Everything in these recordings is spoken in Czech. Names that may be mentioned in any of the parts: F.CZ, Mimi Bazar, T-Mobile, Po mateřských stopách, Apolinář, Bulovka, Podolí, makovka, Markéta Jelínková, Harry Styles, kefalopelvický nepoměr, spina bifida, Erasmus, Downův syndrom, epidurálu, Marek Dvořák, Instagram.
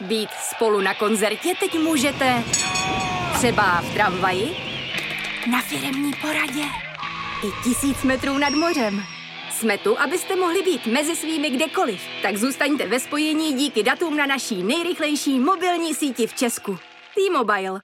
Být spolu na koncertě teď můžete. Třeba v tramvaji, na firemní poradě i 1000 metrů nad mořem. Jsme tu, abyste mohli být mezi svými kdekoliv. Tak zůstaňte ve spojení díky datům na naší nejrychlejší mobilní síti v Česku. T-Mobile.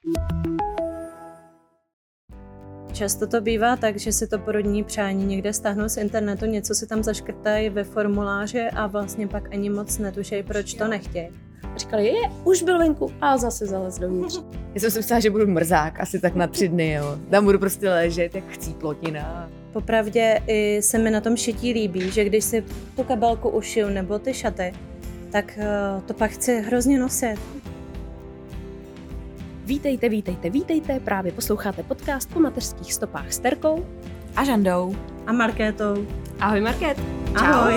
Často to bývá tak, že si to porodní přání někde stáhnou z internetu, něco si tam zaškrtají ve formuláři a vlastně pak ani moc netušejí, proč to nechtějí. Říkali, už byl venku a zase zalez dovnitř. Já jsem si myslela, že budu mrzák, asi tak na 3 dny, jo. Tam budu prostě ležet, jak chcí plotina. Popravdě i se mi na tom šití líbí, že když si tu kabelku ušiju nebo ty šaty, tak to pak chci hrozně nosit. Vítejte, právě posloucháte podcast Po mateřských stopách s Terkou a Žandou a Markétou. Ahoj Markét. Ahoj.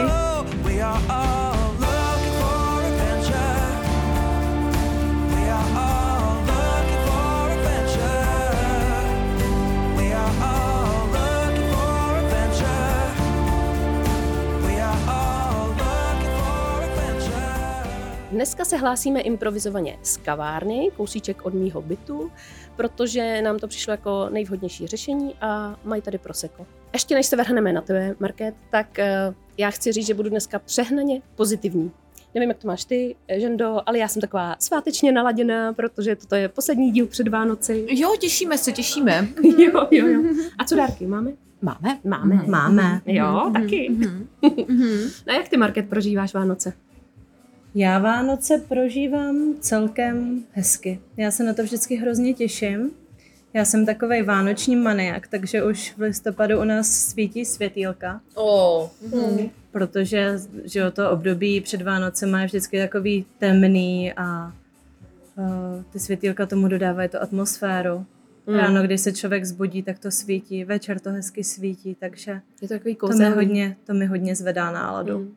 Dneska se hlásíme improvizovaně z kavárny, kousíček od mýho bytu, protože nám to přišlo jako nejvhodnější řešení a mají tady prosecco. Ještě než se vrhneme na tebe, Markét, tak já chci říct, že budu dneska přehnaně pozitivní. Nevím, jak to máš ty, Žendo, ale já jsem taková svátečně naladěná, protože toto je poslední díl před Vánoci. Jo, těšíme se. Jo. A co dárky máme? Máme. Jo, taky. A jak ty, Markét, prožíváš Vánoce? Já Vánoce prožívám celkem hezky. Já se na to vždycky hrozně těším. Já jsem takovej vánoční maniak, takže už v listopadu u nás svítí světýlka. Protože že to období před Vánocema je vždycky takový temný a ty světýlka tomu dodávají tu atmosféru. Ráno, když se člověk zbudí, tak to svítí, večer to hezky svítí, takže je to takový kouzelný. To mi hodně zvedá náladu.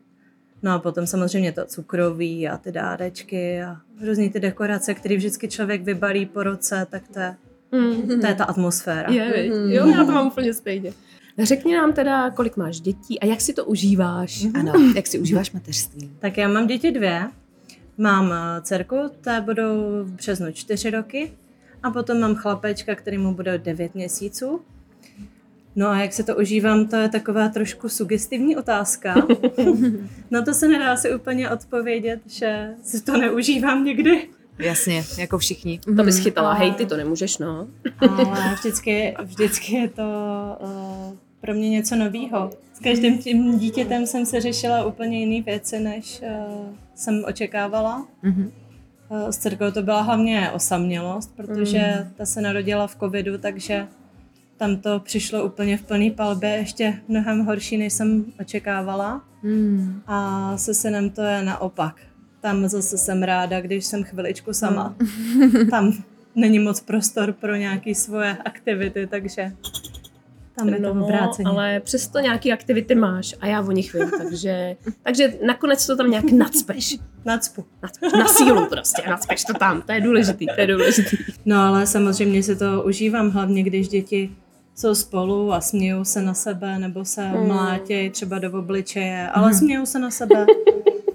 No a potom samozřejmě to cukroví a ty dárečky a různý ty dekorace, které vždycky člověk vybalí po roce, tak to je ta atmosféra. Jo, já to mám úplně stejně. Řekni nám teda, kolik máš dětí a jak si to užíváš? Ano, jak si užíváš mateřství? Tak já mám děti 2. Mám dcerku, té budou v březnu 4 roky a potom mám chlapečka, kterému bude 9 měsíců. No a jak se to užívám, to je taková trošku sugestivní otázka. No to se nedá si úplně odpovědět, že si to neužívám někdy. Jasně, jako všichni. To bys chytala, hej, ty to nemůžeš, no. Ale vždycky je to pro mě něco novýho. S každým tím dítětem jsem se řešila úplně jiné věci, než jsem očekávala. S dcerkou to byla hlavně osamělost, protože ta se narodila v covidu, takže tam to přišlo úplně v plný palbě, ještě mnohem horší, než jsem očekávala. A se synem to je naopak. Tam zase jsem ráda, když jsem chviličku sama. Tam není moc prostor pro nějaké svoje aktivity, takže tam je to obráceně. Ale přesto nějaké aktivity máš a já o nich vím, takže nakonec to tam nějak nacpeš. Nacpu. Na sílu prostě, nacpeš to tam, to je důležitý. No ale samozřejmě si to užívám, hlavně když děti jsou spolu a smějou se na sebe, nebo se mlátějí třeba do obličeje, ale smějou se na sebe.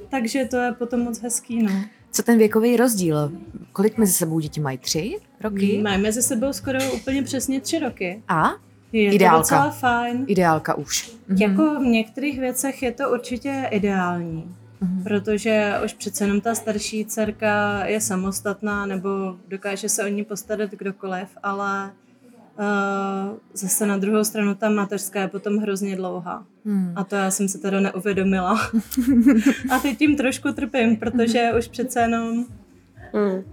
Takže to je potom moc hezký, no. Co ten věkový rozdíl? Kolik mezi sebou děti mají? 3 roky? Mají mezi sebou skoro úplně přesně 3 roky. A? Je ideálka. To docela fajn. Ideálka už. Jako v některých věcech je to určitě ideální, protože už přece jenom ta starší dcerka je samostatná nebo dokáže se o ní postarat kdokoliv, ale zase na druhou stranu ta mateřská je potom hrozně dlouhá. A to já jsem se teda neuvědomila. A teď tím trošku trpím, protože už přece jenom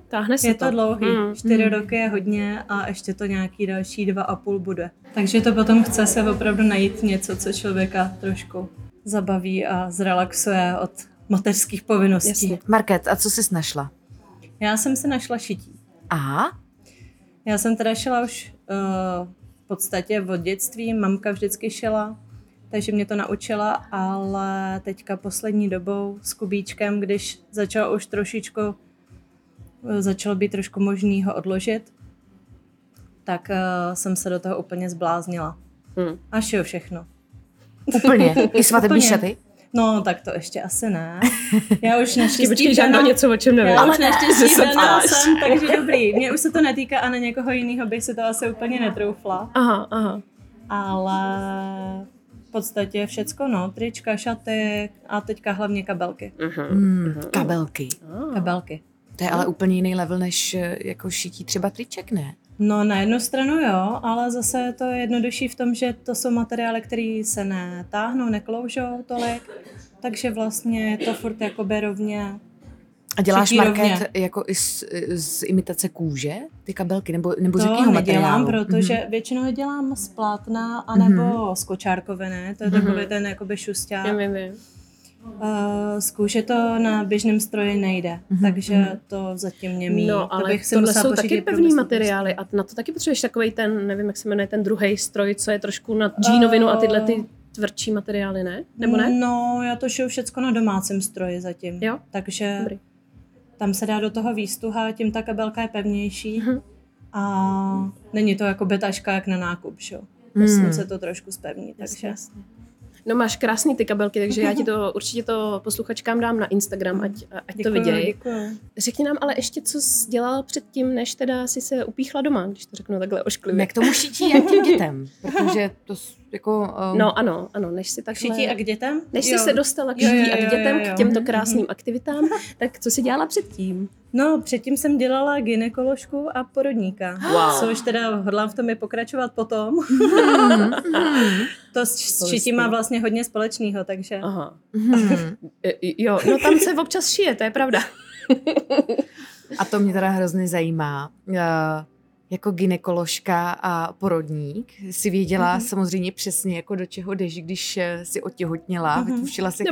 táhne se to dlouhý. 4 roky je hodně a ještě to nějaký další 2,5 bude. Takže to potom chce se opravdu najít něco, co člověka trošku zabaví a zrelaxuje od mateřských povinností. Jasně. Markét, a co jsi našla? Já jsem si našla šití. Aha. Já jsem teda šila už v podstatě od dětství, mamka vždycky šila, takže mě to naučila, ale teďka poslední dobou s Kubíčkem, když začalo být trošku možný ho odložit, tak jsem se do toho úplně zbláznila. A šiju všechno. Úplně? I svatební šaty? No, tak to ještě asi ne. Já už naštěstí žádná něco, o čem nevím. Já už naštěstí daná jsem, takže dobrý. Mně už se to netýká a na někoho jiného bych se to asi úplně netroufla. Aha, aha. Ale v podstatě všecko, no. Trička, šaty a teďka hlavně kabelky. Kabelky. Kabelky. To je ale úplně jiný level, než jako šití třeba triček, ne? No na jednu stranu jo, ale zase to je jednodušší v tom, že to jsou materiály, které se netáhnou, nekloužou tolik, takže vlastně je to furt jakoby rovně. A děláš market jako i z imitace kůže, ty kabelky, nebo z jakého materiálu? To dělám, protože většinou je dělám z plátna, anebo z kočárkoviny, to je takový ten jakoby šusťák. Z kůže to na běžném stroji nejde, takže to zatím němí. No, ale to tohle jsou taky pevný materiály a na to taky potřebuješ takovej ten, nevím, jak se jmenuje, ten druhej stroj, co je trošku na džínovinu a tyhle ty tvrdší materiály, ne? Nebo ne? No, já to šiju všecko na domácím stroji zatím, jo? Takže tam se dá do toho výstuha, tím ta kabelka je pevnější a není to jako betaška jak na nákup, jo? Musím se to trošku zpevnit, takže... Jasně. No máš krásný ty kabelky, takže já ti to určitě to posluchačkám dám na Instagram, ať děkuju, to vidějí. Řekni nám ale ještě, co jsi dělala předtím, než teda si se upíchla doma, když to řeknu takhle ošklivě. K tomu šití a k dětem, protože to jako... No ano, než si takhle... Šití a k dětem? Než jsi se dostala k šití a k dětem, k těmto krásným aktivitám, tak co jsi dělala předtím? No, předtím jsem dělala gynekoložku a porodníka, což teda hodlám v tom je pokračovat potom. To s šitím má vlastně hodně společného, takže... Aha. Jo, no tam se občas šije, to je pravda. A to mě teda hrozně zajímá. Jako gynekoložka a porodník si věděla samozřejmě přesně, jako do čeho jdeš, když si otěhotněla, vytušila se,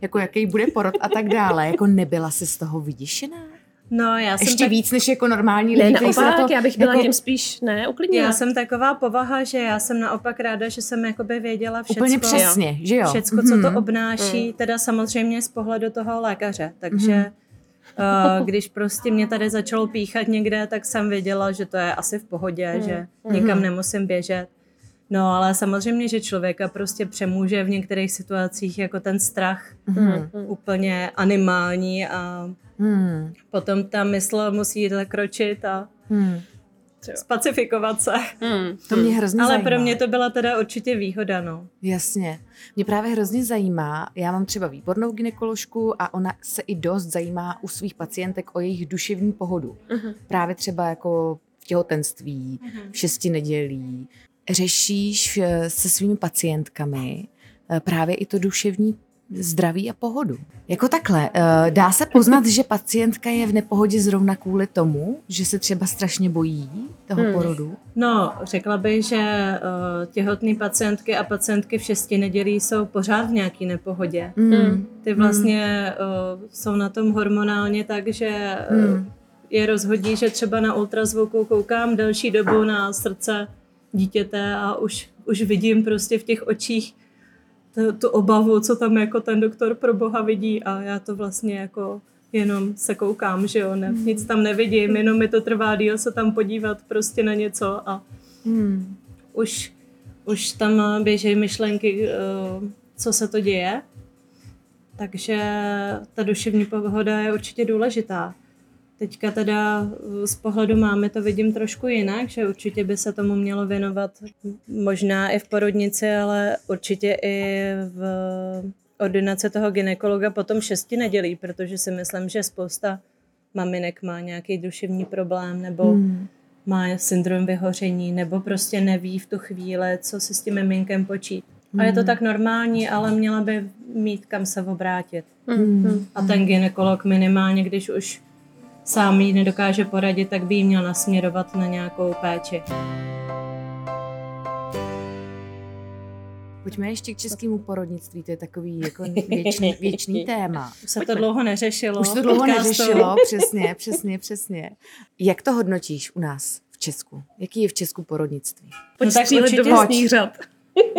jako jaký bude porod a tak dále. Jako nebyla jsi z toho vyděšená? No, já jsem ještě tak... víc než jako normální lidi. Ne, naopak, já bych byla jako... tím spíš uklidněná. Já jsem taková povaha, že já jsem naopak ráda, že jsem jakoby věděla všecko. Úplně přesně, že jo. Všecko, co to obnáší, teda samozřejmě z pohledu toho lékaře, takže... Když prostě mě tady začalo píchat někde, tak jsem věděla, že to je asi v pohodě, že nikam nemusím běžet. No ale samozřejmě, že člověka prostě přemůže v některých situacích jako ten strach úplně animální a potom ta mysl musí zakročit a spacifikovat se. To mě hrozně ale zajímá. Pro mě to byla teda určitě výhoda, no. Jasně. Mě právě hrozně zajímá, já mám třeba výbornou gynekoložku a ona se i dost zajímá u svých pacientek o jejich duševní pohodu. Právě třeba jako v těhotenství, v 6 nedělí. Řešíš se svými pacientkami právě i to duševní zdraví a pohodu. Jako takhle, dá se poznat, že pacientka je v nepohodě zrovna kvůli tomu, že se třeba strašně bojí toho porodu? No, řekla bych, že těhotné pacientky a pacientky v 6 nedělí jsou pořád v nějaký nepohodě. Ty vlastně jsou na tom hormonálně tak, že je rozhodí, že třeba na ultrazvuku koukám delší dobu na srdce dítěte a už vidím prostě v těch očích tu obavu, co tam jako ten doktor pro boha vidí a já to vlastně jako jenom se koukám, že jo, ne, nic tam nevidím, jenom mi to trvá díl se tam podívat prostě na něco a už tam běžejí myšlenky, co se to děje, takže ta duševní pohoda je určitě důležitá. Teďka teda z pohledu mámy to vidím trošku jinak, že určitě by se tomu mělo věnovat možná i v porodnici, ale určitě i v ordinaci toho gynekologa potom 6 nedělí, protože si myslím, že spousta maminek má nějaký duševní problém nebo má syndrom vyhoření nebo prostě neví v tu chvíli, co si s tím miminkem počít. A je to tak normální, ale měla by mít kam se obrátit. A ten gynekolog minimálně, když už sám jí nedokáže poradit, tak by jí měl nasměrovat na nějakou péči. Pojďme ještě k českému porodnictví, to je takový jako věčný téma. Už se to dlouho neřešilo, přesně. Jak to hodnotíš u nás v Česku? Jaký je v Česku porodnictví? No tak určitě snířat.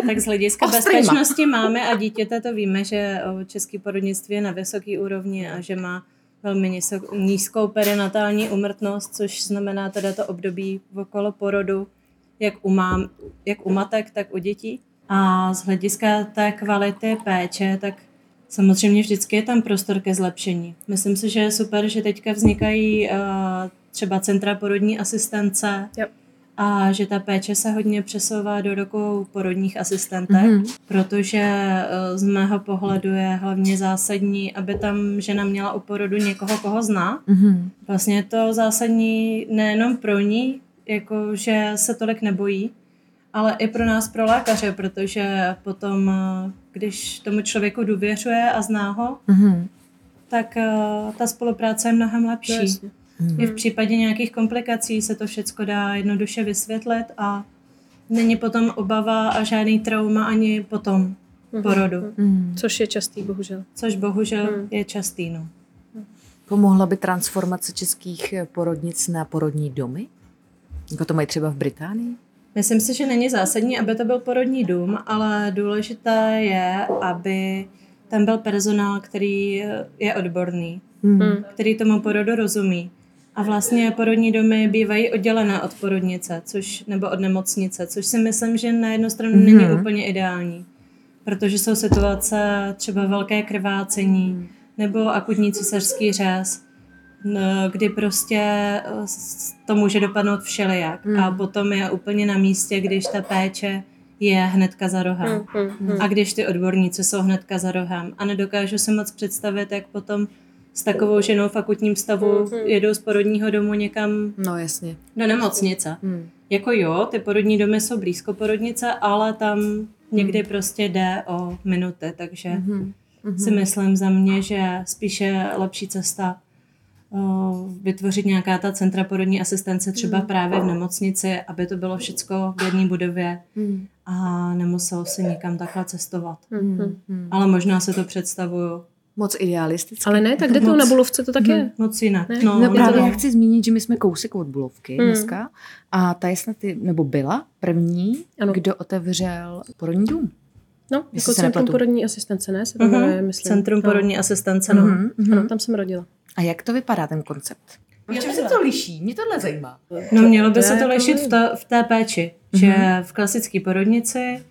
Tak z hlediska bezpečnosti máme a dítěte to víme, že české porodnictví je na vysoké úrovni a že má velmi nízkou perinatální úmrtnost, což znamená teda to období okolo porodu, jak u matek, tak u dětí. A z hlediska té kvality péče, tak Samozřejmě vždycky je tam prostor ke zlepšení. Myslím si, že je super, že teďka vznikají třeba centra porodní asistence a že ta péče se hodně přesouvá do rukou porodních asistentek, protože z mého pohledu je hlavně zásadní, aby tam žena měla u porodu někoho, koho zná. Vlastně je to zásadní nejenom pro ní, jako že se tolik nebojí, ale i pro nás, pro lékaře, protože potom, když tomu člověku důvěřuje a zná ho, tak ta spolupráce je mnohem lepší. I v případě nějakých komplikací se to všecko dá jednoduše vysvětlit a není potom obava a žádný trauma ani potom porodu. Což je častý, bohužel. Což bohužel je častý, no. Pomohla by transformace českých porodnic na porodní domy? Jako to mají třeba v Británii? Myslím si, že není zásadní, aby to byl porodní dům, ale důležité je, aby tam byl personál, který je odborný, který tomu porodu rozumí. A vlastně porodní domy bývají oddělené od porodnice, nebo od nemocnice, což si myslím, že na jednu stranu není úplně ideální, protože jsou situace třeba velké krvácení nebo akutní císařský řez, kdy prostě to může dopadnout všelijak. A potom je úplně na místě, když ta péče je hnedka za rohem. A když ty odborníci jsou hnedka za rohem. A nedokážu si moc představit, jak potom s takovou ženou v akutním stavu jedou z porodního domu někam do nemocnice. Jako jo, ty porodní domy jsou blízko porodnice, ale tam někdy prostě jde o minuty. Takže si myslím za mě, že spíše lepší cesta vytvořit nějaká ta centra porodní asistence třeba právě v nemocnici, aby to bylo všecko v jedné budově a nemuselo se nikam takhle cestovat. Ale možná se to představuju moc idealisticky. Ale ne, tak jde to na Bulovce, to tak je. Moc jinak. No, právě já chci zmínit, že my jsme kousek od Bulovky dneska a ta je snad, nebo byla první, kdo otevřel porodní dům. No, jako centrum porodní asistence, ne? Centrum porodní asistence, no. Ano, tam jsem rodila. A jak to vypadá, ten koncept? V čem se to liší? Mě tohle zajímá. No, mělo by se to lišit v té péči, že v klasické porodnici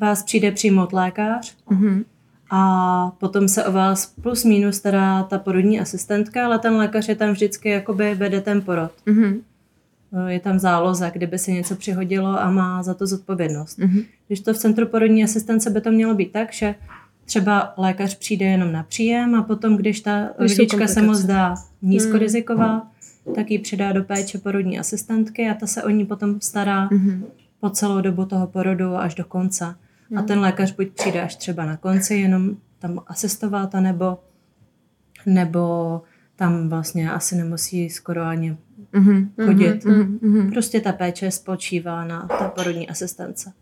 vás přijde přijmout lékař a potom se o vás plus minus stará ta porodní asistentka, ale ten lékař je tam vždycky, jakoby vede ten porod. Je tam záloza, kdyby se něco přihodilo a má za to zodpovědnost. Když to v centru porodní asistence by to mělo být tak, že třeba lékař přijde jenom na příjem a potom, když ta rodička se mu zdá nízkoriziková, tak ji předá do péče porodní asistentky a ta se o ní potom stará po celou dobu toho porodu až do konce. A ten lékař buď přijde až třeba na konci, jenom tam asistovat, nebo tam vlastně asi nemusí skoro ani chodit. Prostě ta péče spočívá na té porodní asistence.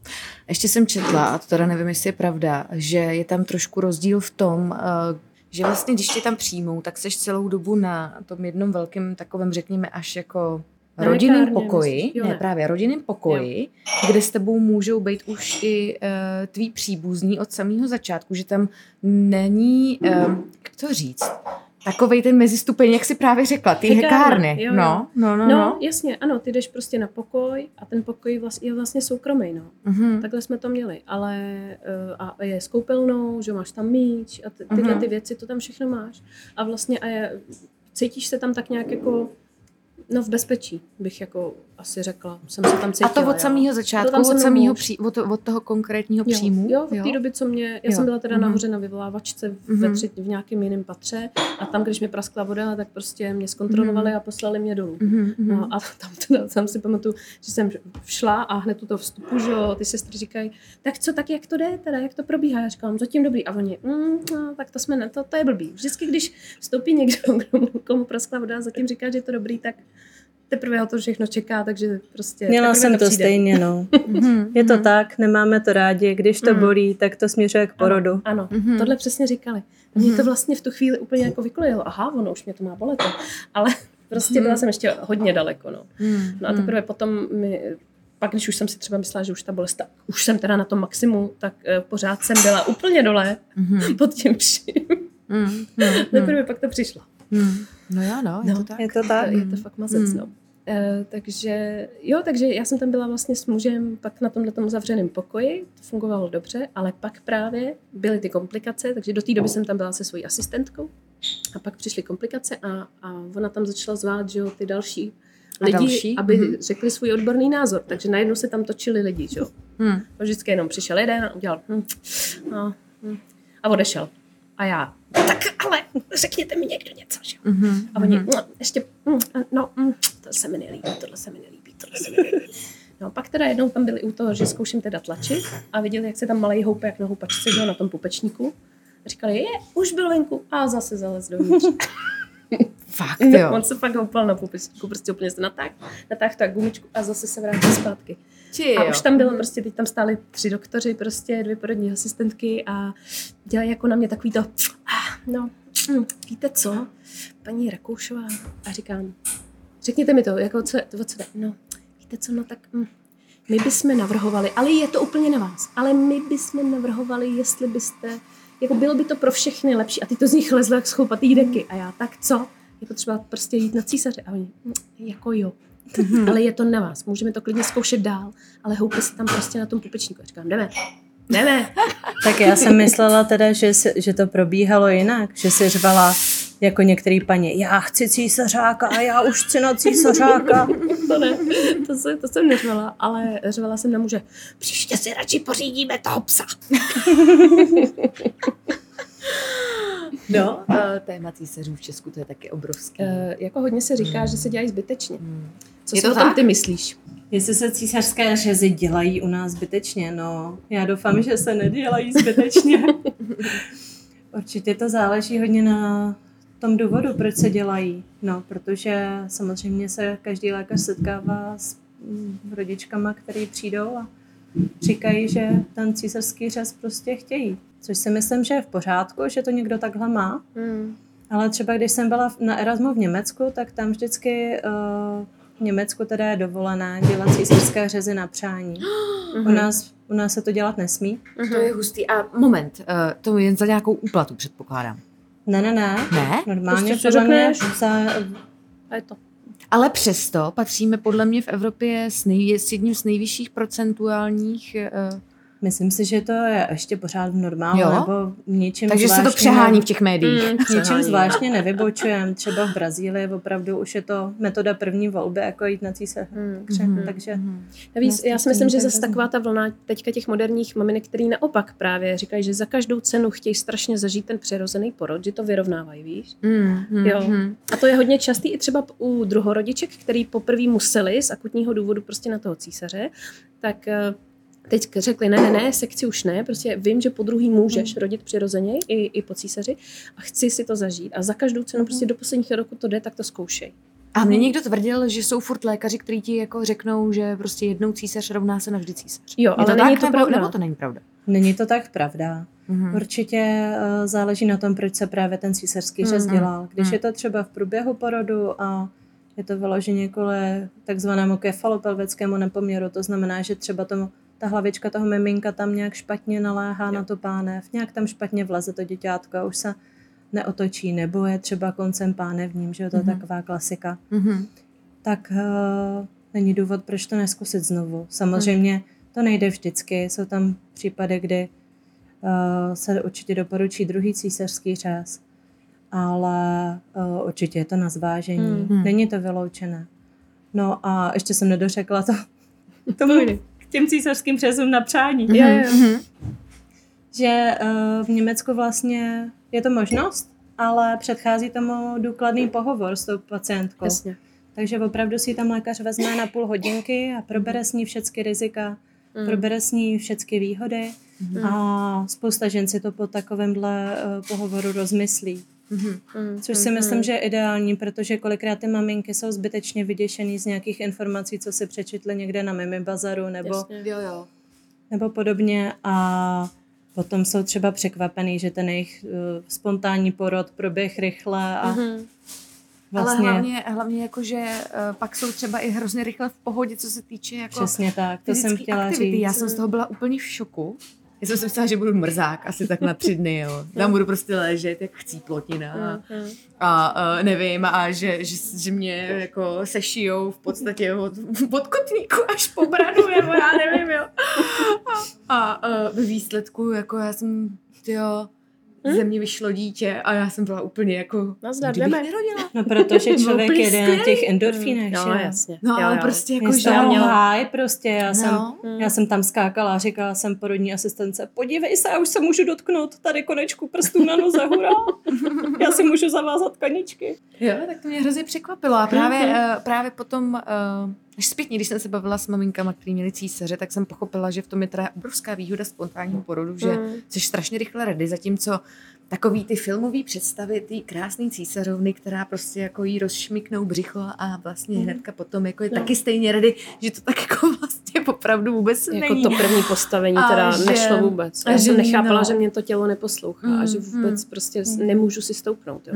Ještě jsem četla, a to teda nevím, jestli je pravda, že je tam trošku rozdíl v tom, že vlastně, když tě tam přijmou, tak seš celou dobu na tom jednom velkém takovém, řekněme, až jako rodinném pokoji, rodinném pokoji, kde s tebou můžou být už i tví příbuzní od samého začátku, že tam není, jak to říct, takovej ten mezistupeň, jak jsi právě řekla, ty hekárny. No, jasně, ano, ty jdeš prostě na pokoj a ten pokoj je vlastně soukromý, no. Takhle jsme to měli, ale a je s koupelnou, že máš tam míč a tyhle ty věci, to tam všechno máš. A vlastně cítíš se tam tak nějak jako v bezpečí, bych jako asi řekla. Jsem se tam cítila. A to od samého začátku, od toho konkrétního příjmu? Jo, v té době, co mě... Já jsem byla teda nahoře na vyvolávačce v nějakém jiném patře a tam, když mi praskla voda, tak prostě mě zkontrolovali a poslali mě dolů. No a tam si pamatuju, že jsem šla a hned tu to vstupu, že ty sestry říkají, tak co, tak jak to jde teda, jak to probíhá? Já říkám, zatím dobrý. A oni, no, tak to jsme, to je blbý. Vždycky, když vstoupí někdo, komu praskla voda, zatím říká, že je to dobrý, tak teprve ho to všechno čeká, takže prostě... Měla jsem to stejně, no. Je to tak, nemáme to rádi, když to bolí, tak to směřuje k porodu. Ano. Tohle přesně říkali. Mě to vlastně v tu chvíli úplně jako vykolejilo. Aha, ono už mě to má bolet. Ale prostě byla jsem ještě hodně daleko, no. No a teprve potom pak, když už jsem si třeba myslela, že už ta bolest, už jsem teda na tom maximu, tak pořád jsem byla úplně dole pod tím vším. Teprve pak to přišlo. No jo, je to tak. Je to fakt mazec, no. Takže jo, takže já jsem tam byla vlastně s mužem pak na tomhletom zavřeném pokoji, to fungovalo dobře, ale pak právě byly ty komplikace, takže do té doby jsem tam byla se svojí asistentkou a pak přišly komplikace a ona tam začala zvát, že jo, ty další lidi, aby řekli svůj odborný názor, takže najednou se tam točili lidi, že jo. Vždycky jenom přišel jeden a udělal a odešel. A já, tak ale řekněte mi někdo něco, že jo. A oni, tohle se mi nelíbí. No pak teda jednou tam byli u toho, že zkouším teda tlačit a viděli, jak se tam malej houpe, jak na houpačce, že jo, na tom pupečníku. A říkali, už byl venku a zase zalez dovnitř. Fakt, jo. On se pak houpal na pupečníku, prostě úplně se natáhl to jak gumičku a zase se vrátil zpátky. A už tam bylo prostě, teď tam stáli 3 doktoři, prostě 2 porodní asistentky a dělají jako na mě takový to, víte co, paní Rakoušová, a říkám, řekněte mi to, jako co jde, víte co, my bychom navrhovali, ale je to úplně na vás, ale my bychom navrhovali, jestli byste, jako bylo by to pro všechny lepší, a ty to z nich lezla jak schoupatý deky, a já, tak co, je potřeba prostě jít na císaře, a oni, jako jo. Ale je to na vás, můžeme to klidně zkoušet dál, ale houpy se tam prostě na tom pupečníku. A říkám, jdeme. Tak já jsem myslela teda, že to probíhalo jinak, že si řvala jako některý paní, já chci císařáka a já už chci na císařáka. To ne, to jsem neřvala, ale řvala jsem na muže, příště si radši pořídíme toho psa. No, téma císařů v Česku, to je taky obrovský. Jako hodně se říká, že se dělají zbytečně. Co si o tom ty myslíš? Jestli se císařské řezy dělají u nás zbytečně, no já doufám, že se nedělají zbytečně. Určitě to záleží hodně na tom důvodu, proč se dělají. No, protože samozřejmě se každý lékař setkává s rodičkama, který přijdou a říkají, že ten císařský řez prostě chtějí. Což si myslím, že je v pořádku, že to někdo takhle má. Ale třeba když jsem byla na Erasmu v Německu, tak tam vždycky v Německu teda je dovolené dělat císařské řezy na přání. U nás se to dělat nesmí. To je hustý. A moment, to jen za nějakou úplatu předpokládám. Ne. Normálně to řekneš. A je to. Ale přesto patříme podle mě v Evropě s jedním z nejvyšších procentuálních... Myslím si, že to je ještě pořád v normálu, nebo ničím takže zvláštně... Takže se to přehání v těch médiích. Ničím zvláštně nevybočujeme. Třeba v Brazílii opravdu už je to metoda první volby, jako jít na císaře. Já si myslím, že zase taková ta vlna teďka těch moderních maminek, který naopak právě říkají, že za každou cenu chtějí strašně zažít ten přirozený porod, že to vyrovnávají, víš? A to je hodně častý i třeba u druhorodiček, který poprvé museli z akutního důvodu prostě na toho císaře, tak teď řekli, ne, sekci už ne, prostě vím, že po druhý můžeš rodit přirozeně i po císaři a chci si to zažít. A za každou cenu prostě do posledních roku to jde, tak to zkoušej. A mě někdo tvrdil, že jsou furt lékaři, kteří ti jako řeknou, že prostě jednou císař rovná se navždy císař. Jo, ale není to pravda? Není to tak pravda. Určitě záleží na tom, proč se právě ten císařský řez dělal. Když je to třeba v průběhu porodu a je to vyloženě kvůli takzvanému kefalopelvickému nepoměru, to znamená, že třeba tomu ta hlavička toho miminka tam nějak špatně naléhá na to pánev, nějak tam špatně vleze to děťátko a už se neotočí, nebo je třeba koncem pánevním, že jo, to je taková klasika. Tak není důvod, proč to neskusit znovu. Samozřejmě to nejde vždycky, jsou tam případy, kdy se určitě doporučí druhý císařský řez, ale určitě je to na zvážení, není to vyloučené. No a ještě jsem nedořekla to těm císařským řezům na přání. Že v Německu vlastně je to možnost, ale předchází tomu důkladný pohovor s tou pacientkou. Jasně. Takže opravdu si tam lékař vezme na půl hodinky a probere s ní všechny rizika, probere s ní všechny výhody a spousta žen si to po takovémhle pohovoru rozmyslí. Což si myslím, že je ideální, protože kolikrát ty maminky jsou zbytečně vyděšený z nějakých informací, co si přečetly někde na Mimi Bazaru nebo podobně a potom jsou třeba překvapený, že ten jejich spontánní porod proběh rychle a vlastně... Ale hlavně jako, že pak jsou třeba i hrozně rychle v pohodě, co se týče jako... Přesně tak, to jsem chtěla říct. Já jsem z toho byla úplně v šoku. Já jsem si myslela, že budu mrzák asi tak na 3 dny, jo. Tam budu prostě ležet jak chcíplotina a nevím, a že mě jako sešijou v podstatě od kotníku až po bradu, nebo já nevím, jo. A ve výsledku, jako já jsem, tyjo, ze mě vyšlo dítě a já jsem byla úplně jako, kdybych nerodila. No, protože člověk jede na těch endorfínech. No, jasně. No, ale prostě jako, že já měla high prostě. Já jsem tam skákala a říkala jsem porodní asistence, podívej se, já už se můžu dotknout tady konečku prstů na noze, hurá. Já si můžu zavázat kaničky. Jo, tak to mě hrozně překvapilo. A právě potom, až zpětně, když jsem se bavila s maminkama, který měli císaře, tak jsem pochopila, že v tom je teda obrovská výhoda spontánního porodu, že jsi strašně rychle ready, zatímco takový ty filmový představy, ty krásný císařovny, která prostě jako jí rozšmiknou břicho a vlastně hnedka potom jako je taky stejně ready, že to tak jako vlastně opravdu vůbec jako není. Jako to první postavení teda nešlo vůbec. Já jsem nechápala, že mě to tělo neposlouchá a že vůbec prostě nemůžu si stoupnout. Jo.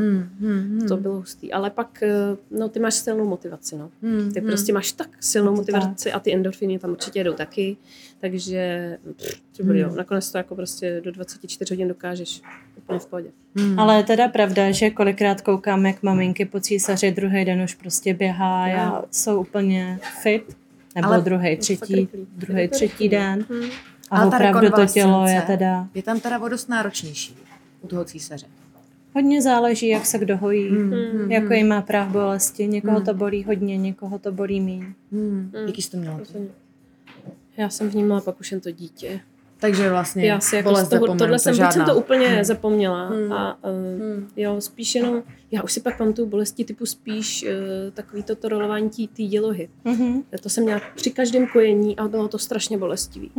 To bylo hustý. Ale pak, no ty máš silnou motivaci, no. Ty prostě máš tak silnou motivaci a ty endorfiny tam určitě jdou taky. Takže nakonec to jako prostě do 24 hodin dokážeš úplně v pohodě. Ale je teda pravda, že kolikrát koukám, jak maminky po císaři druhý den už prostě běhá a jsou úplně fit, nebo druhý, třetí den. A opravdu to tělo je teda... Je tam teda vodost náročnější u toho císaře. Hodně záleží, jak se kdo hojí, jaký má práh bolesti. Někoho to bolí hodně, někoho to bolí míň. Jaký jsi to měla? Já jsem vnímala pak už jen to dítě. Takže vlastně já si jako jsem to úplně zapomněla. Jo, spíš jenom, já už si pak pamatuju bolesti typu spíš takový toto rolování té dělohy. To jsem měla při každém kojení a bylo to strašně bolestivý.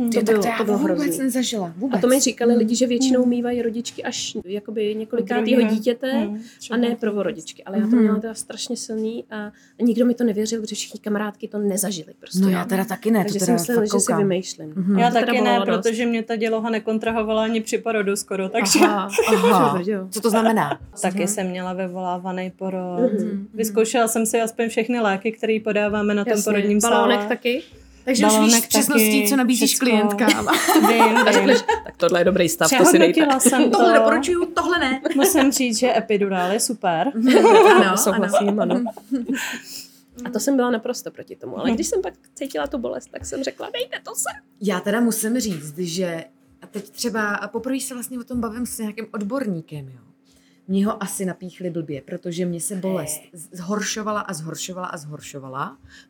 To bylo hrozný. Vůbec nezažila. Vůbec. A to mi říkali lidi, že většinou mývají rodičky až jakoby několikrát jeho dítěte a ne prvorodičky. Ale já to měla teda strašně silný a nikdo mi to nevěřil, protože všichni kamarádky to nezažily. Prostě. No já teda taky ne. Takže jsem myslela, že si vymýšlím. Já taky ne, protože mě ta děloha nekontrahovala ani při porodu skoro, takže... Aha. Co to znamená? Taky jsem měla vyvolávaný porod. Vyzkoušela jsem si aspoň všechny léky, které podáváme na tom porodním sále. Balónek taky? Takže už víš přesností, co nabízíš klientkám. Tak tohle je dobrý stav, to si dejte. Tohle doporučuju, tohle ne. Musím říct, že epidurály, super. Ano, souhlasím, ano. A to jsem byla naprosto proti tomu, ale když jsem pak cítila tu bolest, tak jsem řekla, dejte to se. Já teda musím říct, že a teď třeba poprvé se vlastně o tom bavím s nějakým odborníkem, jo. Mě ho asi napíchli blbě, protože mě se bolest zhoršovala.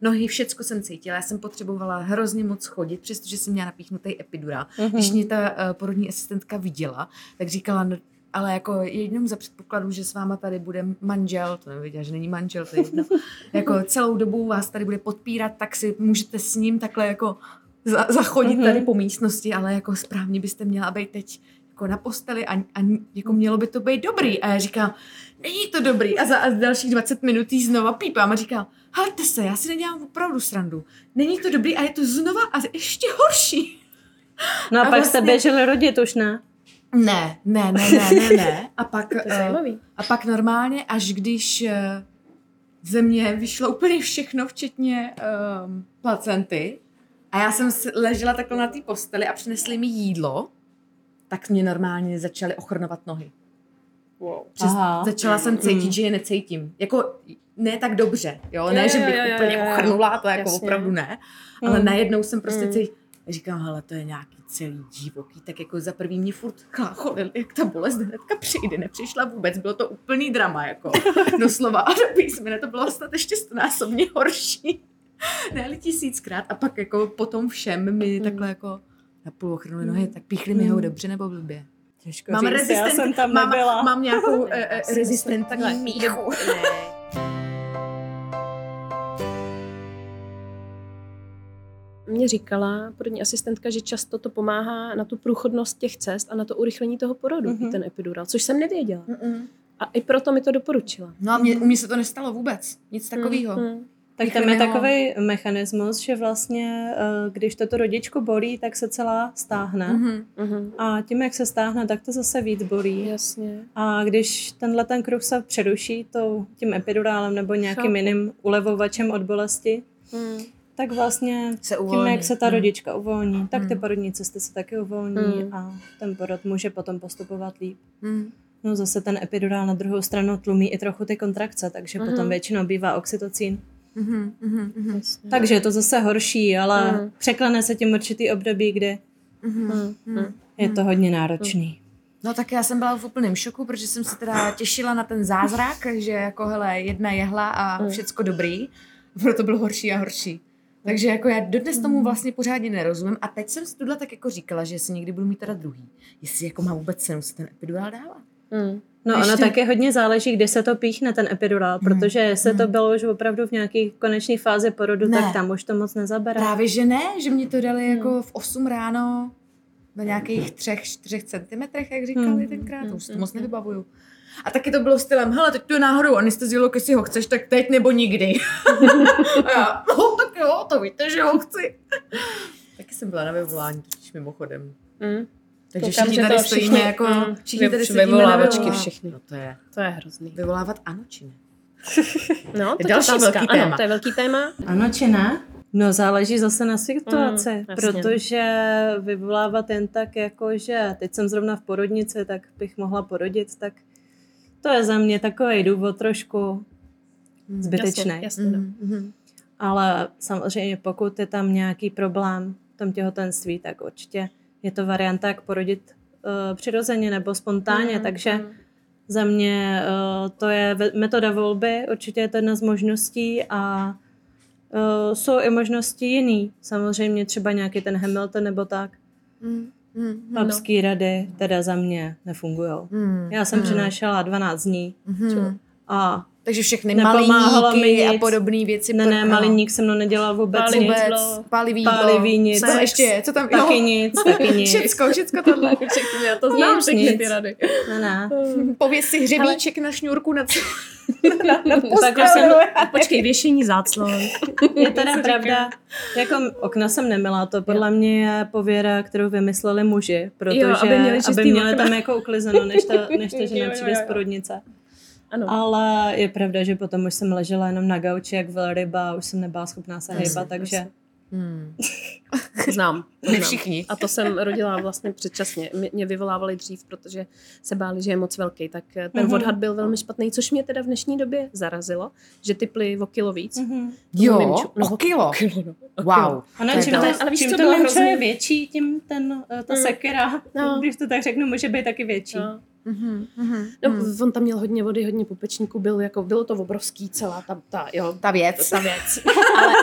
Nohy, všecko jsem cítila, já jsem potřebovala hrozně moc chodit, přestože jsem měla napíchnutý epidurál. Když mě ta porodní asistentka viděla, tak říkala, no, ale jako jednou za předpokladu, že s váma tady bude manžel, to nevěděla, že není manžel, to je jedno, jako celou dobu vás tady bude podpírat, tak si můžete s ním takhle jako zachodit tady po místnosti, ale jako správně byste měla být teď jako na posteli a jako mělo by to být dobrý. A já říkám, není to dobrý. A dalších 20 minut jí znova pípám a říkám, halte se, já si nedělám opravdu srandu. Není to dobrý a je to znova a ještě horší. No a pak vlastně... jste běželi rodit už, ne? Ne. A pak normálně, až když ze mě vyšlo úplně všechno, včetně placenty, a já jsem ležela takhle na té posteli a přinesli mi jídlo, tak mě normálně začaly ochrnovat nohy. Wow. Začala jsem cítit, že je necítím. Jako ne tak dobře, jo? Ne, že bych úplně ochrnula, to jako opravdu ne, ale najednou jsem prostě cítila. Říkám, hele, to je nějaký celý divoký, tak jako za první mě furt chlácholil, jak ta bolest hnedka přijde, nepřišla vůbec, bylo to úplný drama, jako doslova a do písmene, to bylo snad ještě 100násobně horší, ne 1000krát a pak jako potom všem mi takhle jako napůl ochrnuli nohy, tak píchli mi ho dobře nebo blbě. Těžko mám říct, já jsem tam nebyla. Mám nějakou rezistentní míchu. Mě říkala porodní asistentka, že často to pomáhá na tu průchodnost těch cest a na to urychlení toho porodu, ten epidural, což jsem nevěděla. A i proto mi to doporučila. No a u mě se to nestalo vůbec, nic takového. Tak tam je takový mechanismus, že vlastně, když toto rodičku bolí, tak se celá stáhne. A tím, jak se stáhne, tak to zase víc bolí. Jasně. A když tenhle ten kruh se přeruší, to tím epidurálem nebo nějakým jiným ulevovačem od bolesti, tak vlastně se tím, jak se ta rodička uvolní, tak ty porodní cesty se taky uvolní a ten porod může potom postupovat líp. No zase ten epidurál na druhou stranu tlumí i trochu ty kontrakce, takže potom většinou bývá oxytocín. Takže je to zase horší, ale překlene se tím určitý období, kdy je to hodně náročný. No tak já jsem byla v úplném šoku, protože jsem se teda těšila na ten zázrak, že jako hele, jedna jehla a všecko dobrý. Proto bylo horší a horší. Takže jako já dodnes tomu vlastně pořádně nerozumím a teď jsem si tudle tak jako říkala, že si někdy budu mít teda druhý. Jestli jako má vůbec cenu se ten epidurál dávat. No ještě? Ono také hodně záleží, kde se to píchne ten epidurál, protože se to bylo už opravdu v nějaké konečné fázi porodu, tak tam už to moc nezabere. Právě že ne, že mě to dali jako v 8 ráno na nějakých 3-4 centimetrech, jak říkali tenkrát, už to moc nevybavuju. A taky to bylo stylem, hele, teď tu je náhodou anesteziolog, když si ho chceš, tak teď nebo nikdy. A já, no tak jo, to víte, že ho chci. Taky jsem byla na vyvolání, totiž mimochodem. Takže všichni tady stojíme jako... Všichni tady sedíme na všechny. No to je hrozný. Vyvolávat ano či ne? No, to je další velký téma. Ano, to je velký téma. Ano či ne? No záleží zase na situaci, protože vyvolávat jen tak jako, že teď jsem zrovna v porodnici, tak bych mohla porodit, tak to je za mě takový důvod trošku zbytečný. Jasně, ale samozřejmě pokud je tam nějaký problém v tom těhotenství, tak určitě je to varianta, jak porodit přirozeně nebo spontánně, takže za mě to je metoda volby, určitě je to jedna z možností a jsou i možnosti jiný, samozřejmě třeba nějaký ten Hamilton nebo tak. Papský rady teda za mě nefungujou. Já jsem přinášela 12 dní a takže všechny maliníky a podobné věci. Ne, maliník se mnou nedělal vůbec nic. Pálivý nic. Co ještě? Co tam? Taky nic. Všecko tohle. Já to znám, všechny ty rady. Ne. Pověz si hřebíček na šňůrku na postel. Počkej, věšení záclon. Je teda pravda, jako okna jsem nemila, to podle mě je pověra, kterou vymysleli muži, protože aby měli tam jako uklizeno, než ta žena přijde z porodnice. Ano. Ale je pravda, že potom už jsem ležela jenom na gauči, jak velryba, už jsem nebyla schopná se hejbat, takže... Znám. My všichni. A to jsem rodila vlastně předčasně. Mě vyvolávali dřív, protože se báli, že je moc velký, tak ten odhad byl velmi špatný, což mě teda v dnešní době zarazilo, že typly o kilo víc. Jo, o kilo? Wow. Ale víš, čím to mimčo je větší, tím ta sekera, když to tak řeknu, může být taky větší. No, on tam měl hodně vody, hodně pupečníků, bylo to obrovský celá ta věc.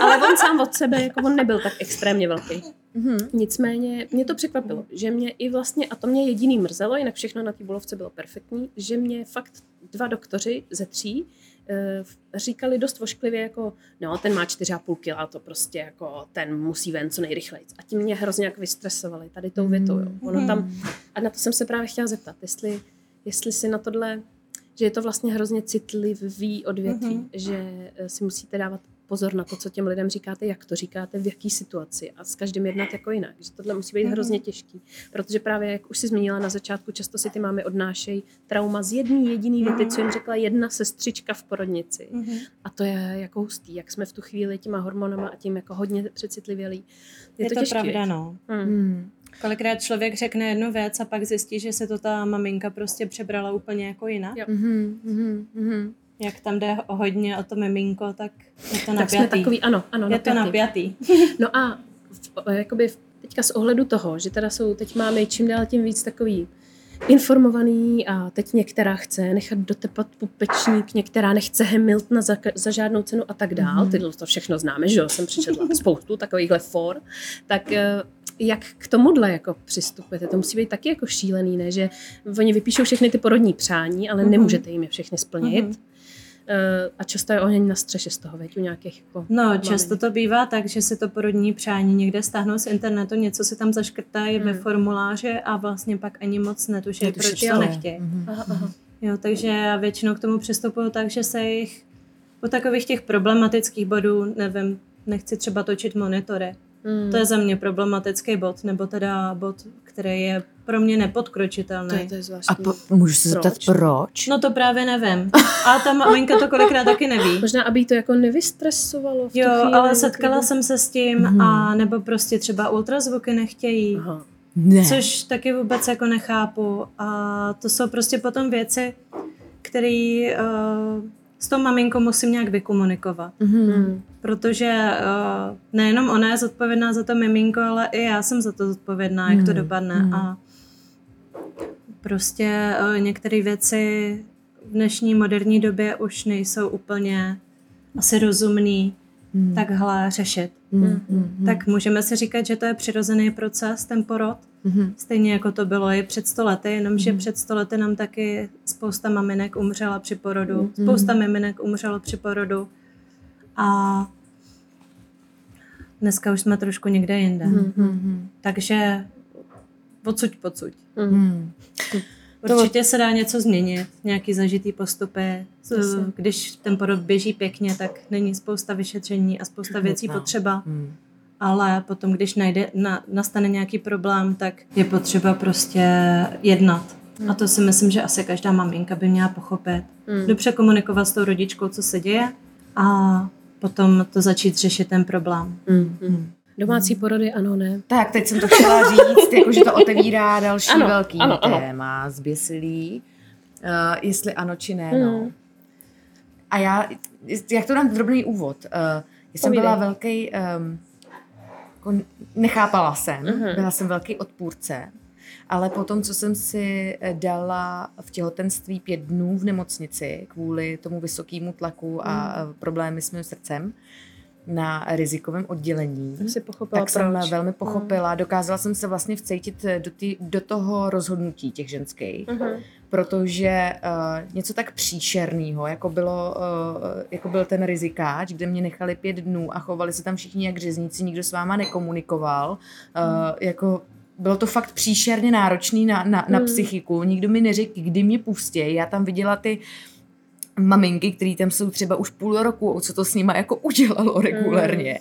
ale on sám od sebe, jako on nebyl tak extrémně velký. Nicméně mě to překvapilo, že mě i vlastně, a to mě jediný mrzelo, jinak všechno na té Bulovce bylo perfektní, že mě fakt 2 doktoři ze 3 říkali dost vošklivě, jako no, ten má 4,5 kila, to prostě jako ten musí ven co nejrychleji. A tím mě hrozně jak vystresovali tady tou větou. Jo. Ono tam, a na to jsem se právě chtěla zeptat, jestli si na tohle, že je to vlastně hrozně citlivý odvětví, že si musíte dávat pozor na to, co těm lidem říkáte, jak to říkáte, v jaký situaci a s každým jednat jako jinak. Že tohle musí být hrozně těžký, protože právě, jak už si zmínila na začátku, často si ty mámy odnášejí trauma z jedné jediné věty, co jim řekla jedna sestřička v porodnici. A to je jako hustý, jak jsme v tu chvíli těma hormonama a tím jako hodně přecitlivělí. Je to těžký, pravda, no. Kolikrát člověk řekne jednu věc a pak zjistí, že se to ta maminka prostě přebrala úplně jako jinak. Jak tam jde hodně o to miminko, tak je to napjatý. Je to napjatý. No a jakoby teďka z ohledu toho, že teda jsou teď máme čím dál tím víc takový informovaný a teď některá chce nechat dotepat pupečník, některá nechce Hamiltona za žádnou cenu a tak dál. Tyhle to všechno známe, že jo, jsem přečetla spoustu takovýchhle for, tak... Jak k tomuhle jako přistupujete? To musí být taky jako šílený, ne? Že oni vypíšou všechny ty porodní přání, ale nemůžete jim je všechny splnit. A často je oheň na střeše z toho, veď? U nějakých jako... No, často to bývá tak, že si to porodní přání někde stáhnou z internetu, něco si tam zaškrtají ve formuláře a vlastně pak ani moc netuší, proč to nechtějí. Jo, takže já většinou k tomu přistupuju tak, že se jich u takových těch problematických bodů, nevím, nechci třeba točit monitory. To je za mě problematický bod, nebo teda bod, který je pro mě nepodkročitelný. To je zvláštní. A můžu se zeptat, proč? No to právě nevím. A ta maminka to kolikrát taky neví. Možná, aby to jako nevystresovalo. Jo, ale setkala jsem se s tím a nebo prostě třeba ultrazvuky nechtějí. Aha. Ne. Což taky vůbec jako nechápu. A to jsou prostě potom věci, které s tou maminkou musím nějak vykomunikovat. Mm-hmm. Protože nejenom ona je zodpovědná za to miminko, ale i já jsem za to zodpovědná, jak to dopadne. Mm-hmm. A prostě některé věci v dnešní moderní době už nejsou úplně asi rozumný takhle řešit. Mm-hmm. Tak můžeme si říkat, že to je přirozený proces, ten porod. Mm-hmm. Stejně jako to bylo i před 100 lety, jenomže před 100 lety nám taky spousta maminek umřela při porodu, spousta miminek umřelo při porodu a dneska už jsme trošku někde jinde. Mm-hmm. Takže odsud pocud. Mm-hmm. Určitě se dá něco změnit, nějaký zažitý postupy. Když ten porod běží pěkně, tak není spousta vyšetření a spousta věcí potřeba. Ale potom, když nastane nějaký problém, tak je potřeba prostě jednat. A to si myslím, že asi každá maminka by měla pochopit. Dobře komunikovat s tou rodičkou, co se děje a potom to začít řešit ten problém. Domácí porody, ano, ne? Tak, teď jsem to chtěla říct, jakože to otevírá další velký téma, zběsilý, jestli ano či ne, no. A já to dám drobný úvod. Já jsem byla velký, nechápala jsem, byla jsem velký odpůrce, ale potom, co jsem si dala v těhotenství 5 dnů v nemocnici kvůli tomu vysokému tlaku a problémy s mým srdcem, na rizikovém oddělení, tak jsem velmi pochopila. Dokázala jsem se vlastně vcítit do toho rozhodnutí těch ženských, protože něco tak příšerného, jako byl ten rizikáč, kde mě nechali 5 dnů a chovali se tam všichni jak řezníci, nikdo s váma nekomunikoval, jako bylo to fakt příšerně náročný na psychiku, nikdo mi neřekl, kdy mě pustěj, já tam viděla ty maminky, který tam jsou třeba už půl roku, co to s nima jako udělalo regulérně.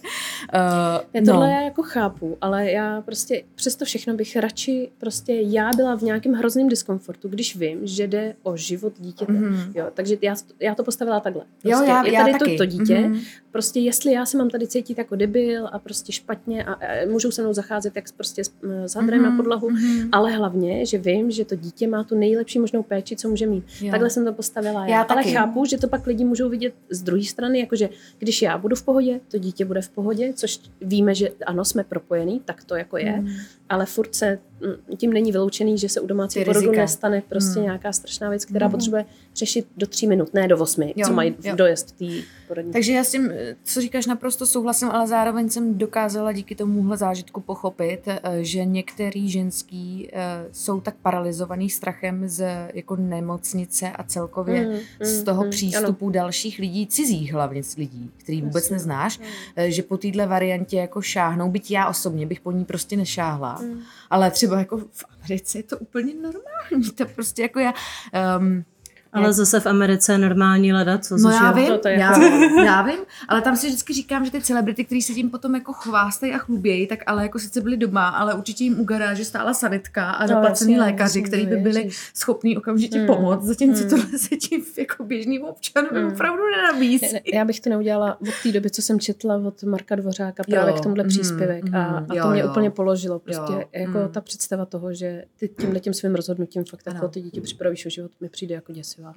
Já jako chápu, ale já prostě přesto všechno bych radši prostě já byla v nějakém hrozném diskomfortu, když vím, že jde o život dítěte. Mm-hmm. Jo, takže já to postavila takhle. Prostě, jo, já tady taky. To dítě, prostě jestli já se mám tady cítit jako debil a prostě špatně a můžou se mnou zacházet jak prostě s hadrem na podlahu, ale hlavně, že vím, že to dítě má tu nejlepší možnou péči, co může mít. Jo. Takhle jsem to postavila já. Ale chápu, že to pak lidi můžou vidět z druhé strany, jakože když já budu v pohodě, to dítě bude v pohodě, což víme, že ano, jsme propojený, tak to jako je, ale furt se tím není vyloučený, že se u domácího porodu nestane prostě nějaká strašná věc, která potřebuje řešit do 3 minut, ne do 8, co mají dojezd té porodní. Takže já s tím, co říkáš, naprosto souhlasím, ale zároveň jsem dokázala díky tomuhle zážitku pochopit, že některý ženský jsou tak paralizovaný strachem z jako nemocnice a celkově z toho přístupu dalších lidí, cizích hlavně lidí, který vůbec neznáš, že po téhle variantě jako šáhnou, byť já osobně bych po ní prostě nešáhla, ale třeba jako v Americe je to úplně normální, to prostě jako já... Ale zase v Americe je normální leda, co zažívá. No já vím, ale tam si vždycky říkám, že ty celebrity, kteří se tím potom jako chvástají a chlubějí, tak ale jako sice byli doma, ale určitě jim u garáže stála sanitka a zaplacený lékaři, kteří by byli schopní okamžitě pomoct, zatímco tohle se tím jako běžným občanům opravdu nenabízí. Já bych to neudělala od té doby, co jsem četla od Marka Dvořáka právě k tomuhle příspěvek a to mě úplně položilo. Prostě jako ta představa toho, že ty tímhletím svým rozhodnutím fakt takhle ty dítě připravíš o život, mi přijde jako děsivá.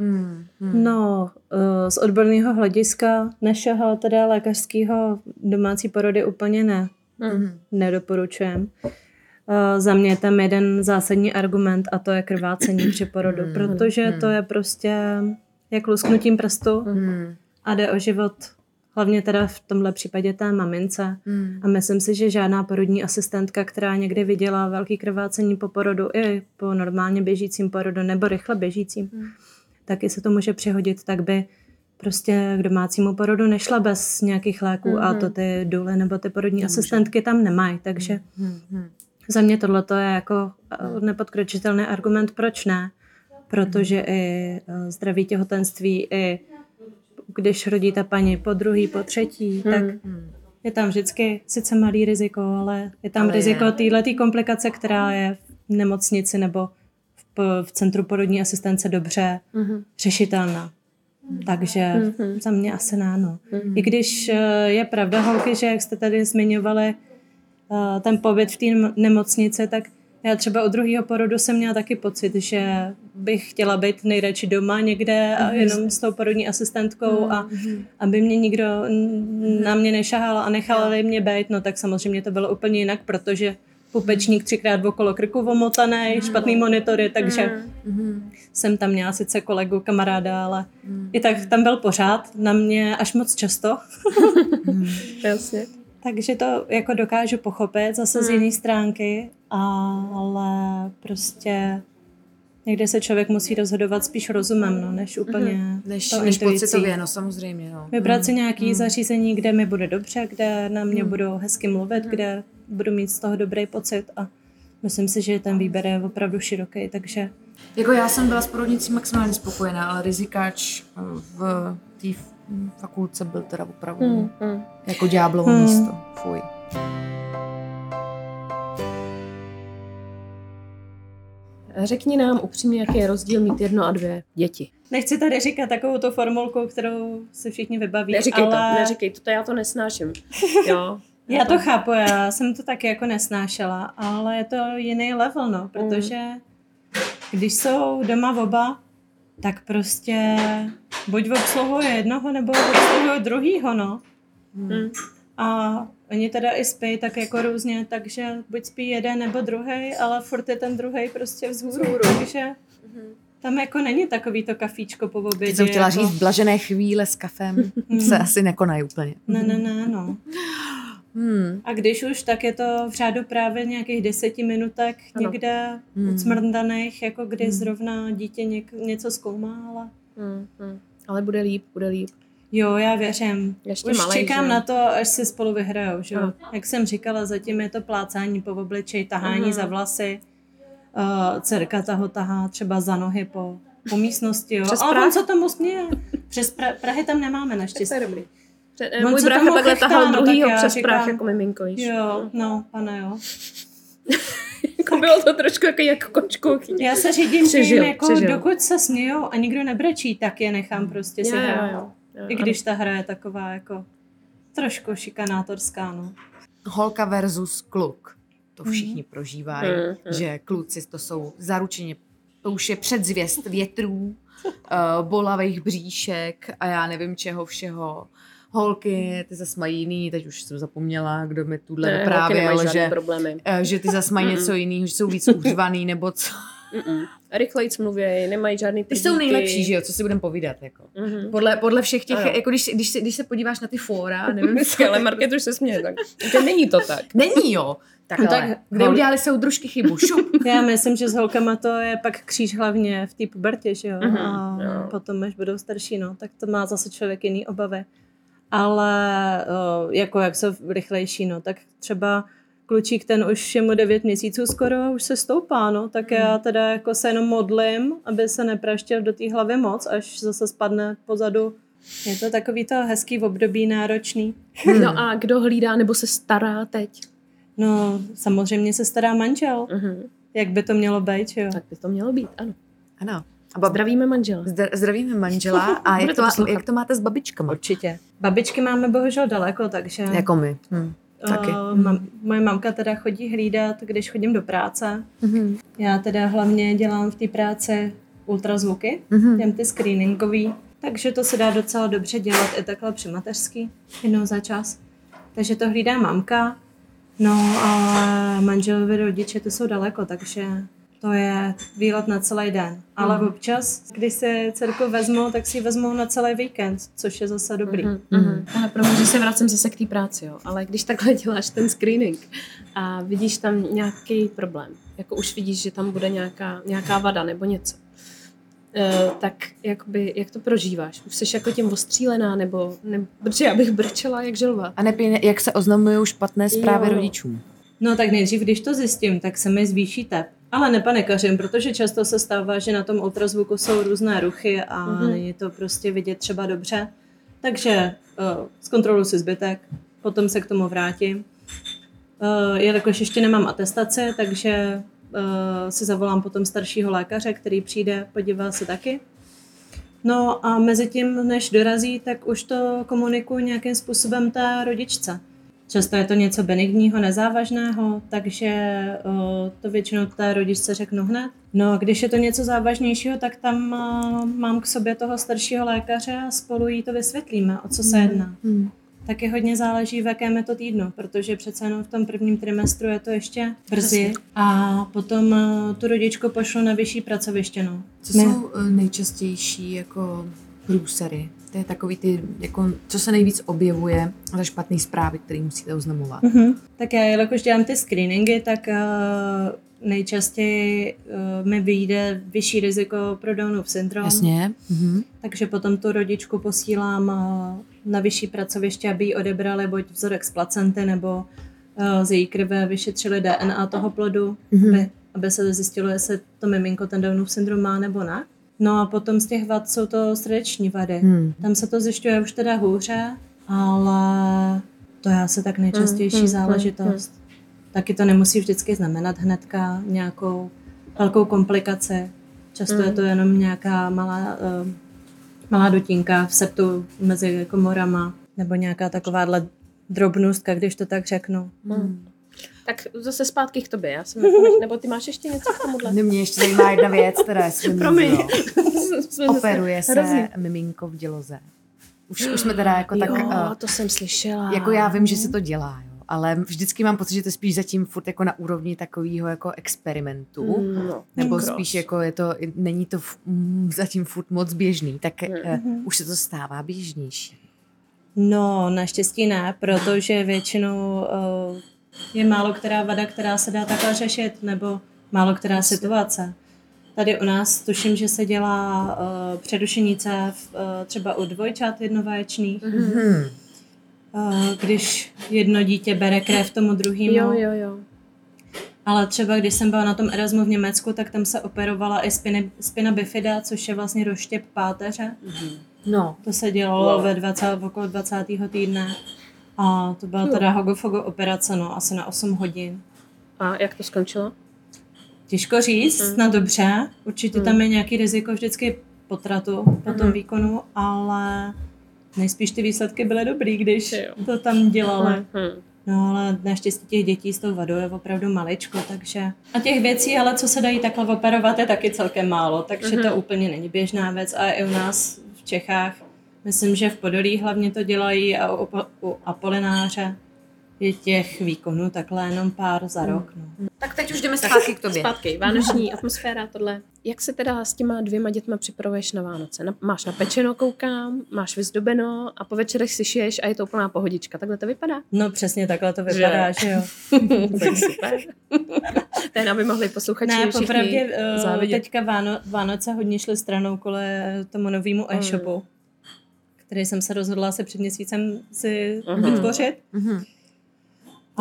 No, z odborného hlediska našeho teda lékařského domácí porody úplně ne. Nedoporučujem. Za mě je tam jeden zásadní argument a to je krvácení při porodu, protože to je prostě jak lusknutím prstu a jde o život hlavně teda v tomhle případě té mamince. A myslím si, že žádná porodní asistentka, která někdy viděla velký krvácení po porodu i po normálně běžícím porodu nebo rychle běžícím, taky se to může přehodit, tak by prostě k domácímu porodu nešla bez nějakých léků a to ty důly nebo ty porodní asistentky tam nemají, takže za mě tohleto je jako nepodkročitelný argument, proč ne, protože i zdraví těhotenství, i když rodí ta paní po druhý, po třetí, tak je tam vždycky sice malý riziko, ale je tam riziko téhletý komplikace, která je nemocnici nebo v centru porodní asistence dobře řešitelná. Takže za mě asi náno. I když je pravda, holky, že jak jste tady zmiňovali ten pobyt v té nemocnici, tak já třeba od druhého porodu jsem měla taky pocit, že bych chtěla být nejradši doma někde a jenom s tou porodní asistentkou a aby mě nikdo na mě nešahal a nechal mě být, no tak samozřejmě to bylo úplně jinak, protože pupečník 3x okolo krku omotaný, špatný monitory, takže jsem tam měla sice kolegu, kamaráda, ale i tak tam byl pořád na mě až moc často. Jasně. Takže to jako dokážu pochopit zase z jiné stránky, ale prostě někde se člověk musí rozhodovat spíš rozumem, no, než úplně než pocitově, no samozřejmě. No. Vybrat si nějaké zařízení, kde mi bude dobře, kde na mě budou hezky mluvit, kde budu mít z toho dobrý pocit a myslím si, že ten výběr je opravdu široký, takže... Jako já jsem byla s porodnicí maximálně spokojená, ale rizikáč v té fakultce byl teda opravdu jako ďáblovo místo. Fuj. Řekni nám upřímně, jaký je rozdíl mít 1 a 2 děti. Nechci tady říkat takovou tu formulku, kterou se všichni vybaví, Neříkej to, já to nesnáším. Jo. Já to chápu, já jsem to taky jako nesnášela, ale je to jiný level, no, protože když jsou doma oba, tak prostě buď obsluhuje jednoho, nebo obsluhuje druhýho, no. A oni teda i spí tak jako různě, takže buď spí jeden nebo druhý, ale furt je ten druhý prostě vzhůru, takže tam jako není takový to kafíčko po obědě. Teď jsem chtěla jako... říct, blažené chvíle s kafem se asi nekonají úplně. Ne, no. A když už, tak je to v řádu právě nějakých 10 minutek někde ucmrdaných, jako kdy zrovna dítě něco zkoumá, ale... Ale bude líp. Jo, já věřím. Ještě už malej, čekám na to, až se spolu vyhrajou, že jo. Jak jsem říkala, zatím je to plácání po obličeji, tahání za vlasy, dcerka ho tahá třeba za nohy po místnosti, jo. Ale on se tomu směje. Přes Prahy tam nemáme naštěstí. To je dobrý. Můj brácha takhle tahal druhýho přes prach, jako miminko, již. Jo, no, pane, jo. Jako bylo to trošku jako kočku. Já se řídím tím, jako dokud se smějou a nikdo nebrečí, tak je nechám prostě si hrát. I když ta hra je taková jako trošku šikanátorská, no. Holka versus kluk. To všichni prožívají, že kluci to jsou zaručeně, to už je předzvěst větrů, bolavých bříšek a já nevím čeho všeho. Holky, ty zas mají jiný, teď už jsem zapomněla, kdo mi tuhle vyprávěl, že ty zas mají něco jiného, že jsou víc uhřvaný, nebo co. Rychlejc mluvěj, nemají žádný ty jsou nejlepší, že jo, co si budem povídat, jako. Podle všech těch, jako když se podíváš na ty fóra, nevím co. Ale Market už se směje, tak to není to tak. Není, jo. Tak kde udělali soudružky chybu, šup. Já myslím, že s holkama to je pak kříž hlavně v té pubertě, že jo, a potom, až budou starší, no, tak to má zase člověk jiný obavy. Ale jako jak jsou rychlejší, no, tak třeba klučík ten už je mu 9 měsíců skoro a už se stoupá, no, tak já teda jako se jenom modlím, aby se nepraštil do té hlavy moc, až zase spadne pozadu. Je to takový to hezký období, náročný. No a kdo hlídá nebo se stará teď? No, samozřejmě se stará manžel. Jak by to mělo být, jo? Tak by to mělo být, ano. Zdravíme manžela. Zdravíme manžela a jak to máte s babičkama? Určitě. Babičky máme bohužel daleko, takže... Jako my. Taky. Moje mamka teda chodí hlídat, když chodím do práce. Já teda hlavně dělám v té práci ultrazvuky, těm ty screeningový, takže to se dá docela dobře dělat i takhle při mateřský, jednou za čas. Takže to hlídá mamka, no a manželové rodiče to jsou daleko, takže... To je výlet na celý den, ale občas, když si dcerku vezmou, tak si ji vezmou na celý víkend, což je zase dobrý. Ale protože se vracím zase k té práci, jo. Ale když takhle děláš ten screening a vidíš tam nějaký problém, jako už vidíš, že tam bude nějaká vada nebo něco, tak jak to prožíváš? Už jsi jako tím ostřílená, nebo protože já bych brčela jak želva. A jak se oznamují špatné zprávy rodičům? No tak nejdřív, když to zjistím, tak se mi zvýší tep. Ale nepanikařím, protože často se stává, že na tom ultrazvuku jsou různé ruchy a není to prostě vidět třeba dobře. Takže zkontroluji si zbytek, potom se k tomu vrátím. Jelikož ještě nemám atestaci, takže si zavolám potom staršího lékaře, který přijde, podívá se taky. No a mezi tím, než dorazí, tak už to komunikuju nějakým způsobem té rodičce. Často je to něco benigního, nezávažného, takže to většinou té rodičce řeknu hned. No a když je to něco závažnějšího, tak tam mám k sobě toho staršího lékaře a spolu jí to vysvětlíme, o co se jedná. Taky hodně záleží, v jakém je to týdnu, protože přece jenom v tom prvním trimestru je to ještě brzy a potom tu rodičku pošlu na vyšší pracoviště. No. Co jsou nejčastější jako průsery? To je takový ty, jako, co se nejvíc objevuje za špatné zprávy, které musíte oznamovat. Tak já, jakož dělám ty screeningy, tak nejčastěji mi vyjde vyšší riziko pro Downův syndrom. Jasně. Takže potom tu rodičku posílám na vyšší pracoviště, aby ji odebrali buď vzorek z placenty, nebo z její krve vyšetřili DNA toho plodu, aby se zjistilo, jestli to miminko ten Downův syndrom má nebo ne. No a potom z těch vad jsou to srdeční vady. Tam se to zjišťuje už teda hůře, ale to je asi tak nejčastější záležitost. Taky to nemusí vždycky znamenat hnedka nějakou velkou komplikaci. Často je to jenom nějaká malá dutínka v septu mezi komorama, nebo nějaká takováhle drobnostka, když to tak řeknu. Tak zase zpátky k tobě, já jsem nebo ty máš ještě něco k tomuhle? Mě ještě zajímá jedna věc, která jsem mluvila. Operuje se miminko v děloze. Už jsme teda jako tak... Jo, to jsem slyšela. Jako já vím, že se to dělá, jo, ale vždycky mám pocit, že to spíš zatím furt jako na úrovni takového jako experimentu. Nebo spíš jako je to, není to zatím furt moc běžný, tak už se to stává běžnější. No, naštěstí ne, protože většinou... je málo která vada, která se dá takhle řešit, nebo málo která situace. Tady u nás tuším, že se dělá předušení cév třeba u dvojčat jednovaječných. Když jedno dítě bere krev tomu druhému. Jo. Ale třeba když jsem byla na tom Erasmu v Německu, tak tam se operovala i spina bifida, což je vlastně rozštěp páteře. No. To se dělalo okolo 20. týdne. A to byla teda Hagofogo operace, asi na 8 hodin. A jak to skončilo? Těžko říct, snad dobře. Určitě tam je nějaký riziko vždycky potratu po tom výkonu, ale nejspíš ty výsledky byly dobrý, když to tam dělali. No ale naštěstí těch dětí s tou vadou je opravdu maličko, takže... A těch věcí, ale co se dají takhle operovat, je taky celkem málo, takže to úplně není běžná věc. A i u nás v Čechách, myslím, že v Podolí hlavně to dělají a u Apolináře je těch výkonů takhle jenom pár za rok. Tak teď už jdeme zpátky k tobě. Zpátky, vánoční atmosféra, tohle. Jak se teda s těma 2 dětma připravuješ na Vánoce? Máš napečeno, koukám, máš vyzdobeno a po večerech si šiješ a je to úplná pohodička. Takhle to vypadá? No přesně, takhle to vypadá, že jo. Tak super. Ten, aby mohli posluchači všichni popravdě, závidět. Teďka Vánoce hodně šly stranou kolem tomu novému e-shopu, který jsem se rozhodla asi před měsícem si vytvořit.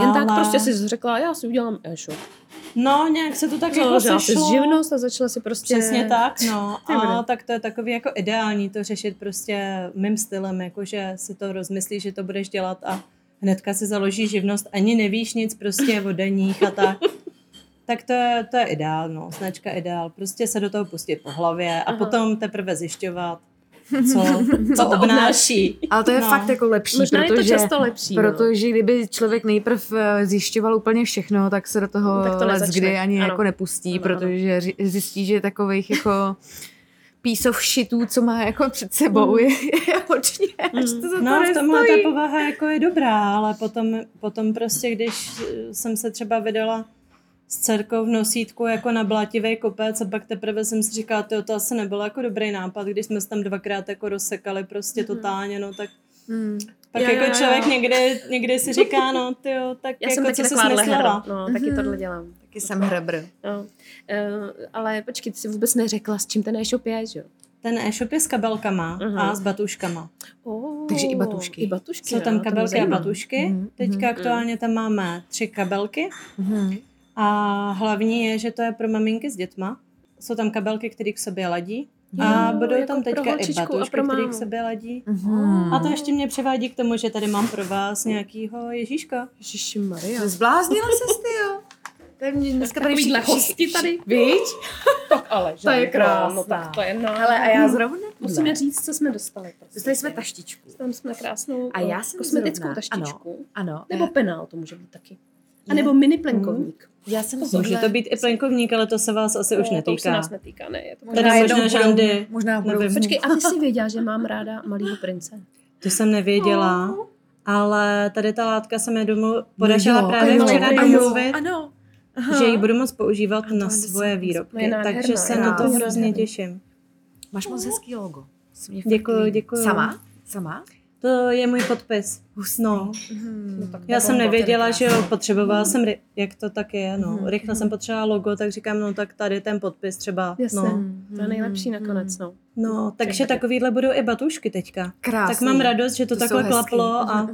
Jen tak prostě si řekla, já si udělám e-shop. No, nějak se to tak jako sešlo. Založila si živnost a začala si prostě... Přesně tak, A tak to je takový jako ideální to řešit prostě mým stylem, jakože si to rozmyslíš, že to budeš dělat a hnedka si založíš živnost, ani nevíš nic prostě o daních a tak. Tak to je ideál, značka ideál. Prostě se do toho pustit po hlavě a potom teprve zjišťovat, co to obnáší. Ale to je fakt jako lepší, možná protože, je to často lepší, protože kdyby člověk nejprv zjišťoval úplně všechno, tak se do toho leckdy ani jako nepustí, protože zjistí, že takových jako piece of shitů, co má jako před sebou, je hodně, až to za to nestojí. V tomhle ta povaha jako je dobrá, ale potom prostě, když jsem se třeba vydala s dcerkou v nosítku jako na blátivej kopec a pak teprve jsem si říkala, to asi nebyl jako dobrý nápad, když jsme se tam 2krát jako rozsekali prostě totálně, tak pak jako člověk někdy si říká, tak já jako co jsi smyslela. Taky tohle dělám. Taky jsem hrabr. Ale počkej, ty jsi vůbec neřekla, s čím ten e-shop je, že jo? Ten e-shop je s kabelkama a s batuškama. Takže i batušky. Jsou tam kabelky a batušky. Teďka aktuálně tam máme 3 kabelky. A hlavní je, že to je pro maminky s dětma. Jsou tam kabelky, které k sobě ladí. A budou jako tam teďka i batušky, které k sobě ladí. A to ještě mě přivádí k tomu, že tady mám pro vás nějakýho Ježíška. Ježiši Maria. Zbláznila ses ty, jo? Dneska tady všichni hosti tady. Víš? Tak ale, že? To je krásná. No, tak to je no. Hele, a já zrovna musíme říct, co jsme dostali. Prostě. Dostali jsme taštičku. Tam jsme krásnou a já kosmetickou zrovna, taštičku. Ano. Nebo penál, to může být taky. A nebo mini plenkovník. Já jsem může to být i plenkovník, ale to se vás asi už netýká. To už se nás netýká, ne. Je to možná žandy. Možná budou. Počkej, a ty jsi věděla, že mám ráda Malýho prince? To jsem nevěděla, ale tady ta látka se mi domů podařila právě včera domluvit, že ji budu moc používat na svoje výrobky, takže se na to hrozně těším. Máš moc hezký logo. Děkuju. Sama? To je můj podpis. No. Já jsem nevěděla, že jo, potřebovala jsem, jak to tak je, no. Rychle jsem potřebovala logo, tak říkám, no tak tady ten podpis třeba. Jasně, to je nejlepší nakonec, no. No, takže takovýhle budou i batušky teďka. Krásný. Tak mám radost, že to takhle klaplo a...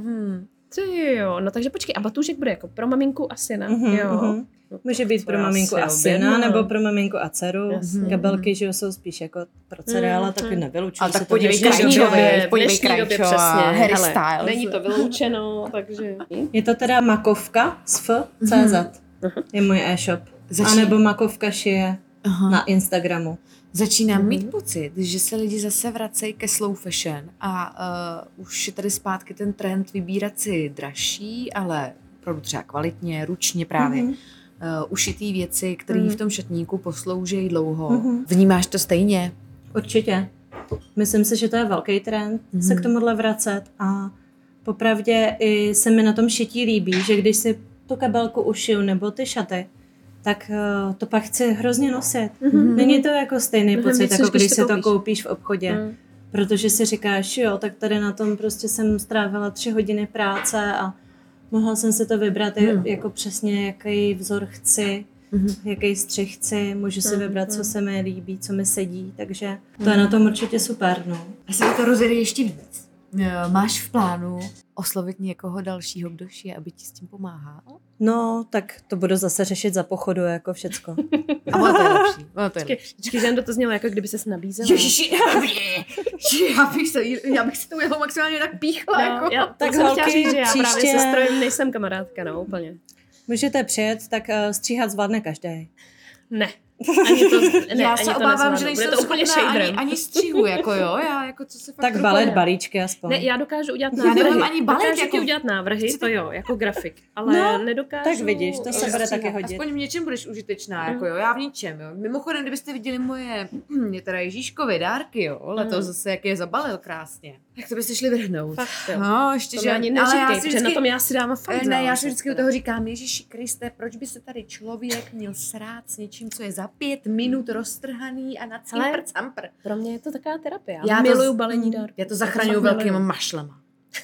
Ty jo, no takže počkej, a batušek bude jako pro maminku a syna, jo. Může být pro maminku a syna, nebo pro maminku a dceru. Kabelky, že jo, jsou spíš jako pro dceru, ale taky nevylučují. Ale tak podívej krajčová, Harry Styles. Není to vyloučeno, takže... Je to teda makovka z F.CZ. Je můj e-shop. A nebo makovka šije na Instagramu. Začínám mít pocit, že se lidi zase vracejí ke slow fashion a už je tady zpátky ten trend vybírat si dražší, ale opravdu třeba kvalitně, ručně právě. Ušitý věci, které v tom šatníku posloužejí dlouho. Vnímáš to stejně? Určitě. Myslím si, že to je velký trend se k tomuhle vracet a popravdě i se mi na tom šití líbí, že když si tu kabelku ušiju nebo ty šaty, tak to pak chci hrozně nosit. Není to jako stejný pocit, jako když si to koupíš v obchodě. Protože si říkáš, jo, tak tady na tom prostě jsem strávila 3 hodiny práce a mohla jsem si to vybrat jako přesně, jaký vzor chci, jaký střih chci, můžu si vybrat, co se mi líbí, co mi sedí, takže to je na tom určitě super, no. A se to rozjede ještě víc. Máš v plánu oslovit někoho dalšího, kdo šije, aby ti s tím pomáhal? No, tak to budu zase řešit za pochodu, jako všecko. A ono to je lepší. Žendo, to znělo, jako kdyby ses nabízela. Ježiši, já bych si to jeho maximálně tak píchla. No, jako. Tak holky, říct, že já právě se strojem nejsem kamarádka, no, úplně. Můžete přijet, tak stříhat zvládne každý. Ne. Já se obávám, že nejsem schopná ani střihu, jako jo, já jako co se fakt... Tak balet, balíčky aspoň. Ne, já dokážu udělat návrhy. Já nemám ani balet, dokážu jako... udělat návrhy, to jo, jako grafik, ale no, nedokážu... Tak vidíš, to se bude taky hodit. Aspoň v něčem budeš užitečná, jako jo, já v něčem, jo. Mimochodem, kdybyste viděli moje, je teda Ježíškové dárky, jo, letos zase, jak je zabalil krásně. Tak to byste šli vrhnout. Fakt, jo. No, ještě, to že ani neříkej, že na tom já si dám fakt. Ne, já si vždycky u toho říkám, Ježíši Kriste, proč by se tady člověk měl srát s něčím, co je za 5 minut roztrhaný a na celé prcampr. Pro mě je to taková terapie. Já miluju balení dárků. Já to zachraňuju velkýma mašlema.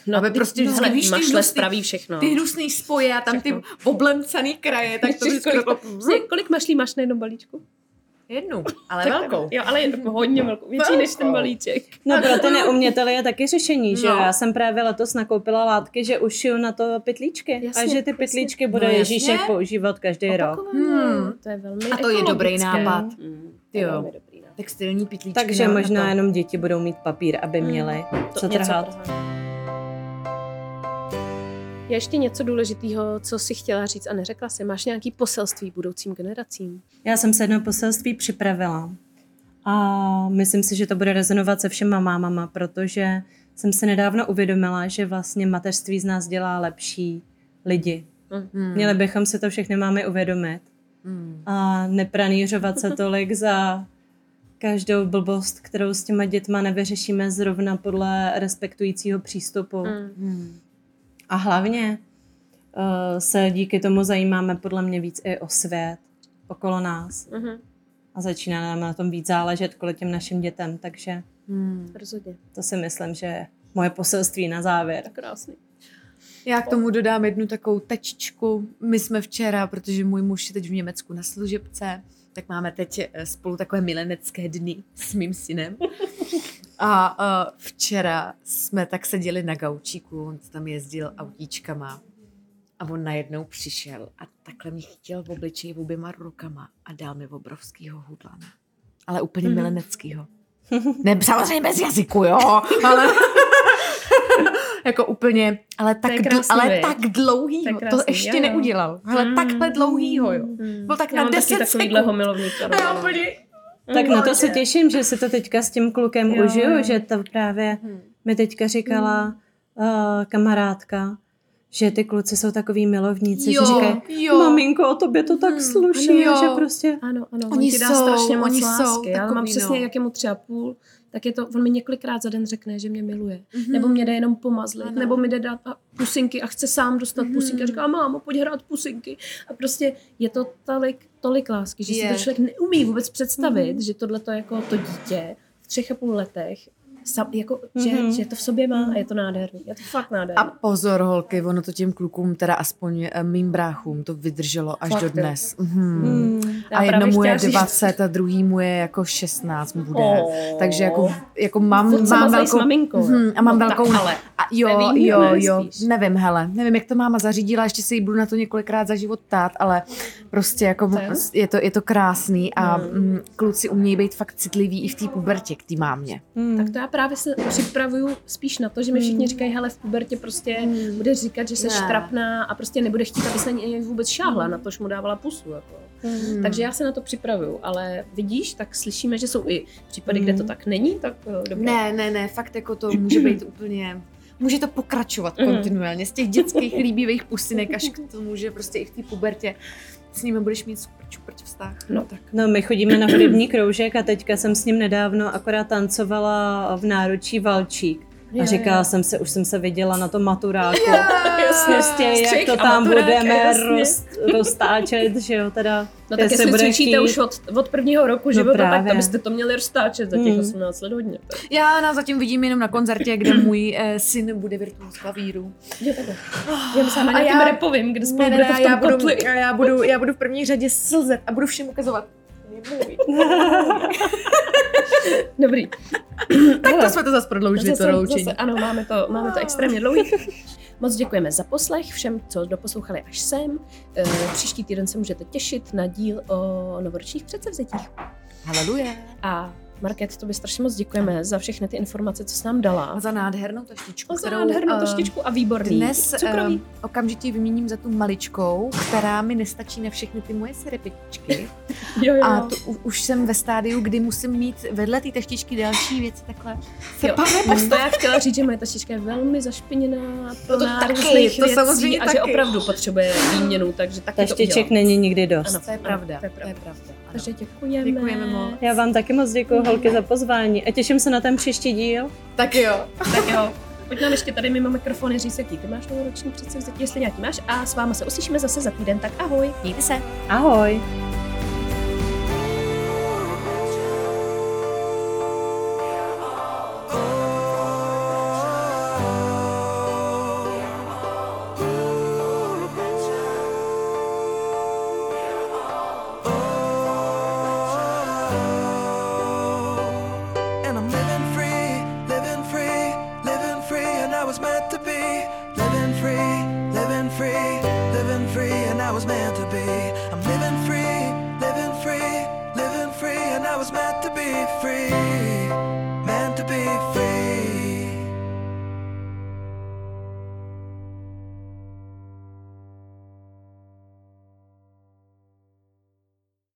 No, aby prostě vždycky mašle spraví všechno. Ty hnusný spoje a tam všechno. Ty oblemcaný kraje. Tak to vždycky... Kolik mašlí máš na jednom balíčku? 1, ale velkou. Jo, ale hodně velkou. Větší než ten balíček. No pro ty neuměteli je taky řešení, že já jsem právě letos nakoupila látky, že ušiju na to pytlíčky. Jasně, a že ty pytlíčky bude Ježíšek používat každý rok. To je velmi a to je dobrý nápad. Jo. Textilní pytlíčky. Takže možná jenom děti budou mít papír, aby měly co trhat. Je ještě něco důležitého, co jsi chtěla říct a neřekla si. Máš nějaké poselství budoucím generacím? Já jsem se jedno poselství připravila a myslím si, že to bude rezonovat se všema mámama, protože jsem se nedávno uvědomila, že vlastně mateřství z nás dělá lepší lidi. Měli bychom si to všechny mámy uvědomit a nepranířovat se tolik za každou blbost, kterou s těma dětma nevyřešíme zrovna podle respektujícího přístupu. A hlavně se díky tomu zajímáme podle mě víc i o svět okolo nás. A začíná nám na tom víc záležet kvůli těm našim dětem, takže to si myslím, že je moje poselství na závěr. Krásný. Já k tomu dodám jednu takovou tačičku. My jsme včera, protože můj muž je teď v Německu na služebce, tak máme teď spolu takové milenecké dny s mým synem. A včera jsme tak seděli na gaučíku, on tam jezdil autíčkama a on najednou přišel a takhle mě chtěl v obličeji oběma rukama a dal mi obrovskýho hudlana. Ale úplně mileneckýho. Ne, samozřejmě bez jazyku, jo, ale... jako úplně, ale tak dlouhýho, to ještě neudělal. Ale takhle dlouhýho, jo. Byl tak na 10 sekund. Tak na to se těším, že se to teďka s tím klukem užiju, že to právě mi teďka říkala kamarádka, že ty kluci jsou takový milovníci, že říkají, maminko, o tobě to tak sluší, že prostě... Ano, oni ti dá strašně moc lásky. Já mám přesně, jak je mu 3,5, tak je to, on mi několikrát za den řekne, že mě miluje. Nebo mě jde jenom pomazlit, nebo mi jde dát pusinky a chce sám dostat pusinky. A říká, mámo, pojď hrát pusinky. A prostě je to tolik lásky, že si to člověk neumí vůbec představit, že tohleto jako to dítě v 3,5 letech že to v sobě má a je to nádherný. Je to fakt nádherný. A pozor, holky, ono to těm klukům, teda aspoň mým bráchům, to vydrželo až fakt do dnes. A jednomu je 20 a druhýmu je jako 16 bude. Takže jako mám velkou... a mám velkou... A jo. Nevím, hele. Nevím, jak to máma zařídila, ještě se jí budu na to několikrát za život ptát, ale prostě jako je to krásný a kluci umějí být fakt citliví i v té pubertě k té mámě. Tak to já právě se připravuju spíš na to, že mi všichni říkají, hele, v pubertě prostě bude říkat, že se štrapná a prostě nebude chtít, aby se vůbec šáhla na to, že mu dávala pusu. Jako. Takže já se na to připravuju, ale vidíš, tak slyšíme, že jsou i případy, kde to tak není, tak dobré. Ne, fakt jako to může být úplně... Může to pokračovat kontinuálně z těch dětských líbivých pusinek až k tomu, že prostě i v té pubertě s nimi budeš mít super čuprč vztah. No, my chodíme na hudební kroužek a teďka jsem s ním nedávno akorát tancovala v náručí valčík. A říkala jsem se, už jsem se viděla na tom maturáku. Jasně, jak to tam budeme roztáčet, že jo, teda. No tak jestli cvičíte už od prvního roku života, tak tam byste to měli roztáčet za těch 18 let hodně. Já nás zatím vidím jenom na koncertě, kde můj syn bude virtuóz klavíru. Já se na nějakým repovím, kde spolu bude v tom kotli. Já budu v první řadě slzet a budu všem ukazovat. Dobrý. Tak to jsme to zase prodloužili, to loučení. Ano, máme to extrémně dlouhý. Moc děkujeme za poslech všem, co doposlouchali až sem. Příští týden se můžete těšit na díl o novoročních předsevzetích. Haleluja. A Markéto, tobě strašně moc děkujeme za všechny ty informace, co jsi nám dala. A za nádhernou taštičku. A výborný dnes cukroví. Okamžitě vyměním za tu maličkou, která mi nestačí na všechny ty moje syrepičky. A to už jsem ve stádiu, kdy musím mít vedle té taštičky další věci takhle. Já chtěla říct, že moje taštička je velmi zašpiněná, plná různých věcí a že opravdu potřebuje výměnu, takže taky to udělám. Taštiček není nikdy dost. Ano, to je pravda. Takže děkujeme moc. Já vám taky moc děkuju, holky, za pozvání a těším se na ten příští díl. Tak jo. Pojď nám ještě tady mimo mikrofony říct, jaký ty máš novoroční předsevzetí, jestli nějaký máš, a s váma se uslyšíme zase za týden, tak ahoj. Mějte se. Ahoj. I was meant to be